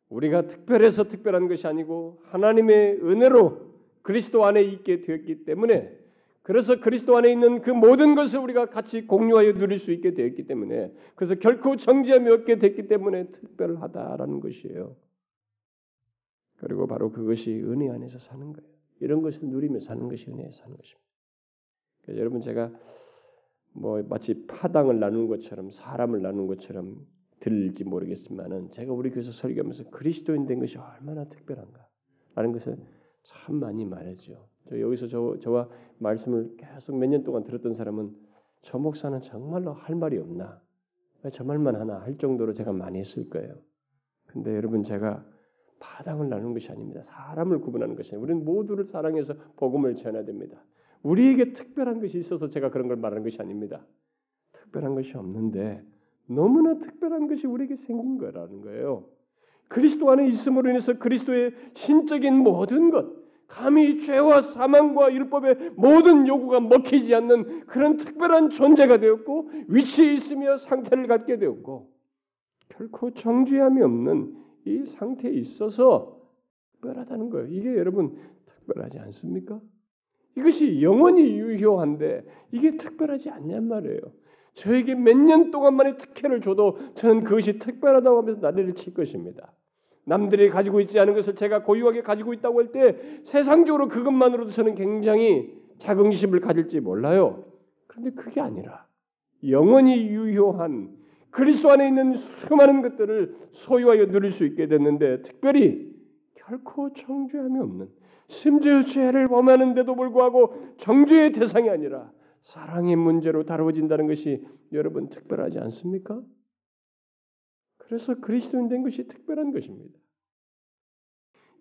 우리가 특별해서 특별한 것이 아니고 하나님의 은혜로 그리스도 안에 있게 되었기 때문에, 그래서 그리스도 안에 있는 그 모든 것을 우리가 같이 공유하여 누릴 수 있게 되었기 때문에, 그래서 결코 정죄함이 없게 됐기 때문에 특별하다라는 것이에요. 그리고 바로 그것이 은혜 안에서 사는 거예요. 이런 것을 누리며 사는 것이 은혜에서 사는 것입니다. 그러니까 여러분, 제가 마치 파당을 나누는 것처럼 사람을 나누는 것처럼 들릴지 모르겠지만은 제가 우리 교회에서 설교하면서 그리스도인 된 것이 얼마나 특별한가라는 것을 참 많이 말했죠. 여기서 저와 말씀을 계속 몇 년 동안 들었던 사람은 저 목사는 정말로 할 말이 없나, 저 말만 하나 할 정도로 제가 많이 했을 거예요. 근데 여러분, 제가 파당을 나누는 것이 아닙니다. 사람을 구분하는 것이 아닙니다. 우리는 모두를 사랑해서 복음을 전해야 됩니다. 우리에게 특별한 것이 있어서 제가 그런 걸 말하는 것이 아닙니다. 특별한 것이 없는데 너무나 특별한 것이 우리에게 생긴 거라는 거예요. 그리스도 안에 있음으로 인해서 그리스도의 신적인 모든 것, 감히 죄와 사망과 율법의 모든 요구가 먹히지 않는 그런 특별한 존재가 되었고, 위치에 있으며 상태를 갖게 되었고, 결코 정죄함이 없는 이 상태에 있어서 특별하다는 거예요. 이게 여러분 특별하지 않습니까? 이것이 영원히 유효한데 이게 특별하지 않냔 말이에요. 저에게 몇 년 동안만의 특혜를 줘도 저는 그것이 특별하다고 하면서 난리를 칠 것입니다. 남들이 가지고 있지 않은 것을 제가 고유하게 가지고 있다고 할 때 세상적으로 그것만으로도 저는 굉장히 자긍심을 가질지 몰라요. 그런데 그게 아니라 영원히 유효한 그리스도 안에 있는 수많은 것들을 소유하여 누릴 수 있게 됐는데, 특별히 결코 정죄함이 없는, 심지어 죄를 범하는데도 불구하고 정죄의 대상이 아니라 사랑의 문제로 다루어진다는 것이 여러분 특별하지 않습니까? 그래서 그리스도인 된 것이 특별한 것입니다.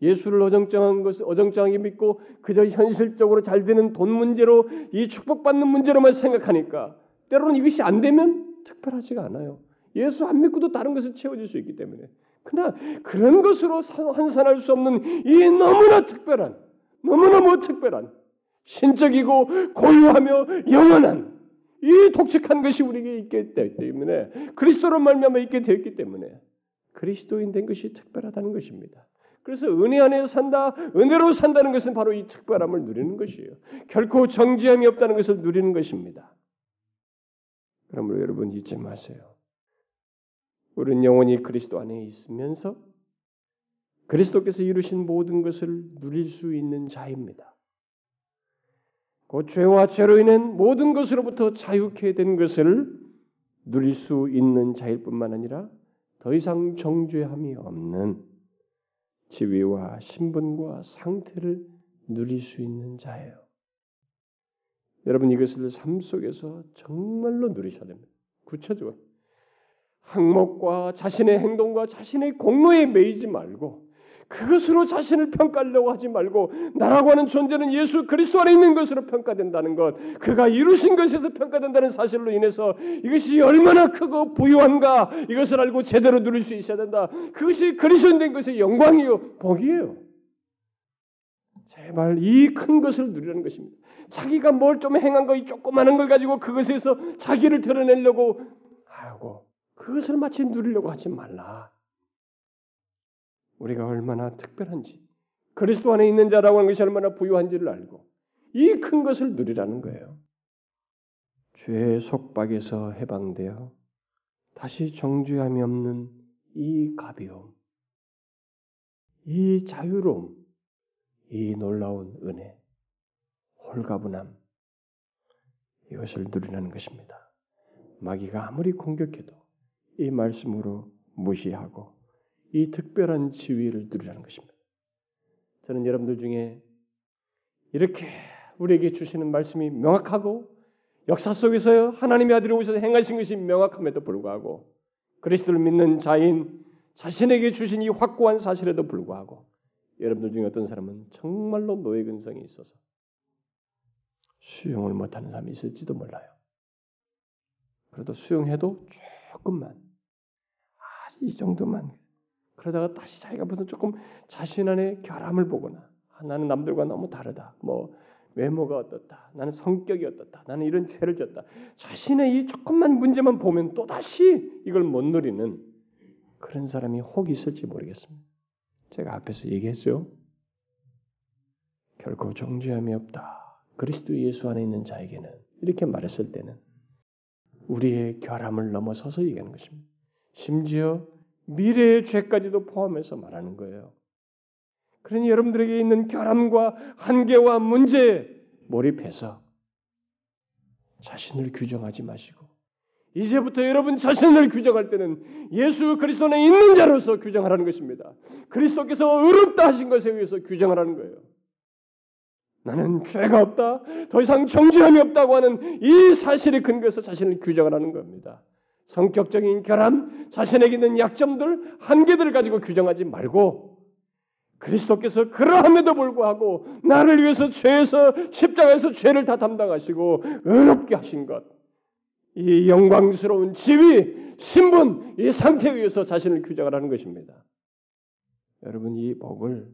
예수를 어정쩡하게 믿고 그저 현실적으로 잘 되는 돈 문제로, 이 축복받는 문제로만 생각하니까 때로는 이것이 안 되면 특별하지가 않아요. 예수 안 믿고도 다른 것을 채워줄 수 있기 때문에. 그러나 그런 것으로 환산할 수 없는 이 너무나 특별한, 너무너무 특별한, 신적이고 고유하며 영원한 이 독특한 것이 우리에게 있게 되기 때문에, 그리스도로 말미암아 있게 되었기 때문에 그리스도인 된 것이 특별하다는 것입니다. 그래서 은혜 안에 산다, 은혜로 산다는 것은 바로 이 특별함을 누리는 것이에요. 결코 정죄함이 없다는 것을 누리는 것입니다. 그러므로 여러분, 잊지 마세요. 우리는 영원히 그리스도 안에 있으면서 그리스도께서 이루신 모든 것을 누릴 수 있는 자입니다. 그 죄와 죄로 인한 모든 것으로부터 자유케 된 것을 누릴 수 있는 자일 뿐만 아니라 더 이상 정죄함이 없는 지위와 신분과 상태를 누릴 수 있는 자예요. 여러분, 이것을 삶 속에서 정말로 누리셔야 됩니다. 구체적으로 항목과 자신의 행동과 자신의 공로에 매이지 말고, 그것으로 자신을 평가하려고 하지 말고, 나라고 하는 존재는 예수 그리스도 안에 있는 것으로 평가된다는 것, 그가 이루신 것에서 평가된다는 사실로 인해서 이것이 얼마나 크고 부유한가, 이것을 알고 제대로 누릴 수 있어야 된다. 그것이 그리스도인 된 것의 영광이요 복이에요. 제발 이 큰 것을 누리라는 것입니다. 자기가 뭘 좀 행한 거, 이 조그마한 걸 가지고 그것에서 자기를 드러내려고 하고 그것을 마치 누리려고 하지 말라. 우리가 얼마나 특별한지, 그리스도 안에 있는 자라고 하는 것이 얼마나 부유한지를 알고 이 큰 것을 누리라는 거예요. 죄의 속박에서 해방되어 다시 정죄함이 없는 이 가벼움, 이 자유로움, 이 놀라운 은혜, 홀가분함, 이것을 누리는 것입니다. 마귀가 아무리 공격해도 이 말씀으로 무시하고 이 특별한 지위를 누리라는 것입니다. 저는 여러분들 중에 이렇게 우리에게 주시는 말씀이 명확하고 역사 속에서 하나님의 아들이 오셔서 행하신 것이 명확함에도 불구하고 그리스도를 믿는 자인 자신에게 주신 이 확고한 사실에도 불구하고 여러분들 중에 어떤 사람은 정말로 노예 근성이 있어서 수용을 못하는 사람이 있을지도 몰라요. 그래도 수용해도 조금만, 이 정도만, 그러다가 다시 자기가 무슨 조금 자신 안에 결함을 보거나, 나는 남들과 너무 다르다, 뭐 외모가 어떻다, 나는 성격이 어떻다, 나는 이런 죄를 졌다, 자신의 이 조금만 문제만 보면 또다시 이걸 못 누리는 그런 사람이 혹 있을지 모르겠습니다. 제가 앞에서 얘기했어요. 결코 정죄함이 없다, 그리스도 예수 안에 있는 자에게는, 이렇게 말했을 때는 우리의 결함을 넘어서서 얘기하는 것입니다. 심지어 미래의 죄까지도 포함해서 말하는 거예요. 그러니 여러분들에게 있는 결함과 한계와 문제에 몰입해서 자신을 규정하지 마시고, 이제부터 여러분 자신을 규정할 때는 예수 그리스도 안에 있는 자로서 규정하라는 것입니다. 그리스도께서 의롭다 하신 것에 의해서 규정하라는 거예요. 나는 죄가 없다, 더 이상 정죄함이 없다고 하는 이 사실에 근거해서 자신을 규정하라는 겁니다. 성격적인 결함, 자신에게 있는 약점들, 한계들을 가지고 규정하지 말고 그리스도께서 그러함에도 불구하고 나를 위해서 죄에서, 십자가에서 죄를 다 담당하시고 의롭게 하신 것, 이 영광스러운 지위, 신분, 이 상태에 의해서 자신을 규정하라는 것입니다. 여러분, 이 복을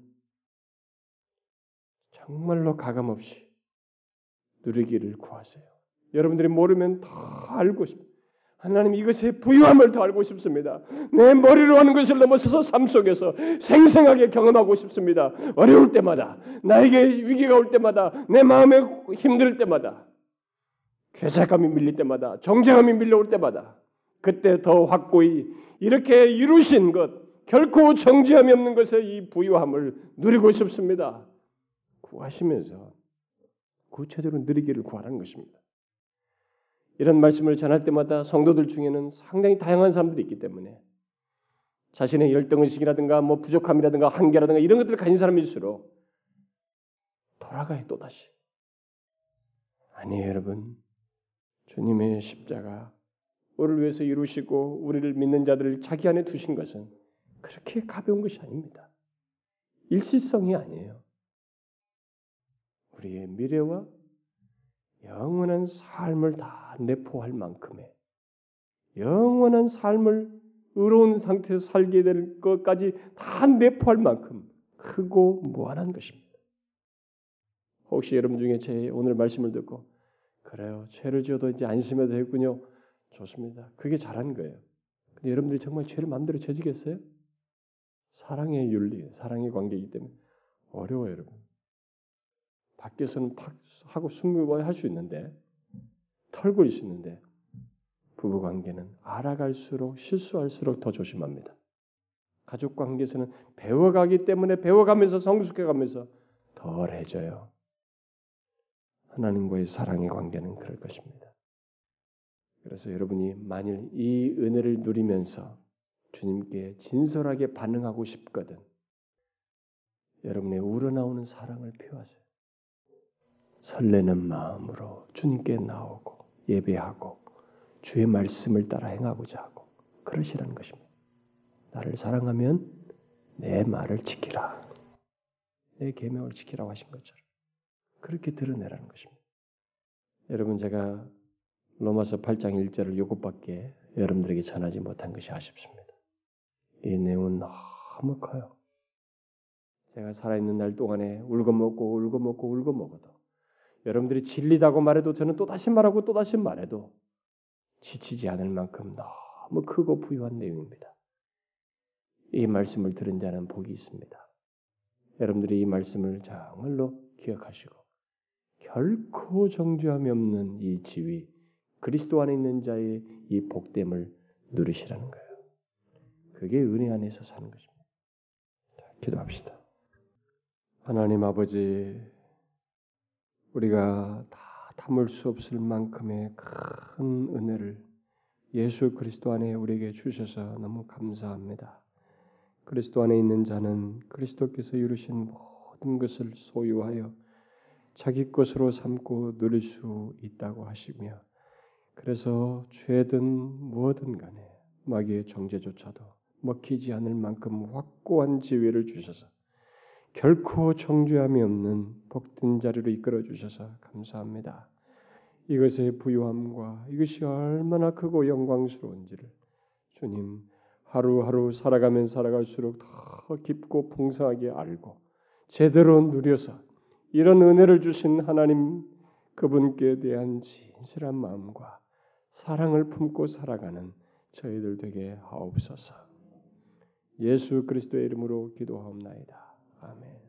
정말로 가감없이 누리기를 구하세요. 여러분들이 모르면 다 알고 싶습니다. 하나님, 이것의 부유함을 더 알고 싶습니다. 내 머리로 하는 것을 넘어서서 삶 속에서 생생하게 경험하고 싶습니다. 어려울 때마다, 나에게 위기가 올 때마다, 내 마음에 힘들 때마다, 죄책감이 밀릴 때마다, 정죄감이 밀려올 때마다, 그때 더 확고히 이렇게 이루신 것, 결코 정죄함이 없는 것의 이 부유함을 누리고 싶습니다. 구하시면서 구체적으로 누리기를 구하라는 것입니다. 이런 말씀을 전할 때마다 성도들 중에는 상당히 다양한 사람들이 있기 때문에 자신의 열등의식이라든가 뭐 부족함이라든가 한계라든가 이런 것들을 가진 사람일수록 돌아가요, 또다시. 아니에요, 여러분. 주님의 십자가, 우리를 위해서 이루시고 우리를 믿는 자들을 자기 안에 두신 것은 그렇게 가벼운 것이 아닙니다. 일시성이 아니에요. 우리의 미래와 영원한 삶을 다 내포할 만큼의, 영원한 삶을 의로운 상태에서 살게 될 것까지 다 내포할 만큼 크고 무한한 것입니다. 혹시 여러분 중에 제 오늘 말씀을 듣고, 그래요, 죄를 지어도 이제 안심해도 했군요, 좋습니다, 그게 잘한 거예요. 근데 여러분들이 정말 죄를 마음대로 죄지겠어요? 사랑의 윤리, 사랑의 관계이기 때문에 어려워요, 여러분. 밖에서는 팍 하고 숨을 할 수 있는데, 털고 있는데, 부부관계는 알아갈수록 실수할수록 더 조심합니다. 가족관계에서는 배워가기 때문에, 배워가면서 성숙해가면서 덜해져요. 하나님과의 사랑의 관계는 그럴 것입니다. 그래서 여러분이 만일 이 은혜를 누리면서 주님께 진솔하게 반응하고 싶거든, 여러분의 우러나오는 사랑을 표하세요. 설레는 마음으로 주님께 나오고 예배하고 주의 말씀을 따라 행하고자 하고 그러시라는 것입니다. 나를 사랑하면 내 말을 지키라, 내 계명을 지키라고 하신 것처럼 그렇게 드러내라는 것입니다. 여러분, 제가 로마서 8장 1절을 요것밖에 여러분들에게 전하지 못한 것이 아쉽습니다. 이 내용은 너무 커요. 제가 살아있는 날 동안에 울고 먹어도, 여러분들이 진리다고 말해도, 저는 또다시 말하고 또다시 말해도 지치지 않을 만큼 너무 크고 부유한 내용입니다. 이 말씀을 들은 자는 복이 있습니다. 여러분들이 이 말씀을 정말로 기억하시고, 결코 정죄함이 없는 이 지위, 그리스도 안에 있는 자의 이 복됨을 누리시라는 거예요. 그게 은혜 안에서 사는 것입니다. 자, 기도합시다. 하나님 아버지, 우리가 다 담을 수 없을 만큼의 큰 은혜를 예수 그리스도 안에 우리에게 주셔서 너무 감사합니다. 그리스도 안에 있는 자는 그리스도께서 이루신 모든 것을 소유하여 자기 것으로 삼고 누릴 수 있다고 하시며, 그래서 죄든 무엇든 간에 마귀의 정죄조차도 먹히지 않을 만큼 확고한 지위를 주셔서 결코 정죄함이 없는 복된 자리로 이끌어주셔서 감사합니다. 이것의 부요함과 이것이 얼마나 크고 영광스러운지를 주님, 하루하루 살아가면 살아갈수록 더 깊고 풍성하게 알고 제대로 누려서 이런 은혜를 주신 하나님 그분께 대한 진실한 마음과 사랑을 품고 살아가는 저희들 되게 하옵소서. 예수 그리스도의 이름으로 기도하옵나이다. 아멘.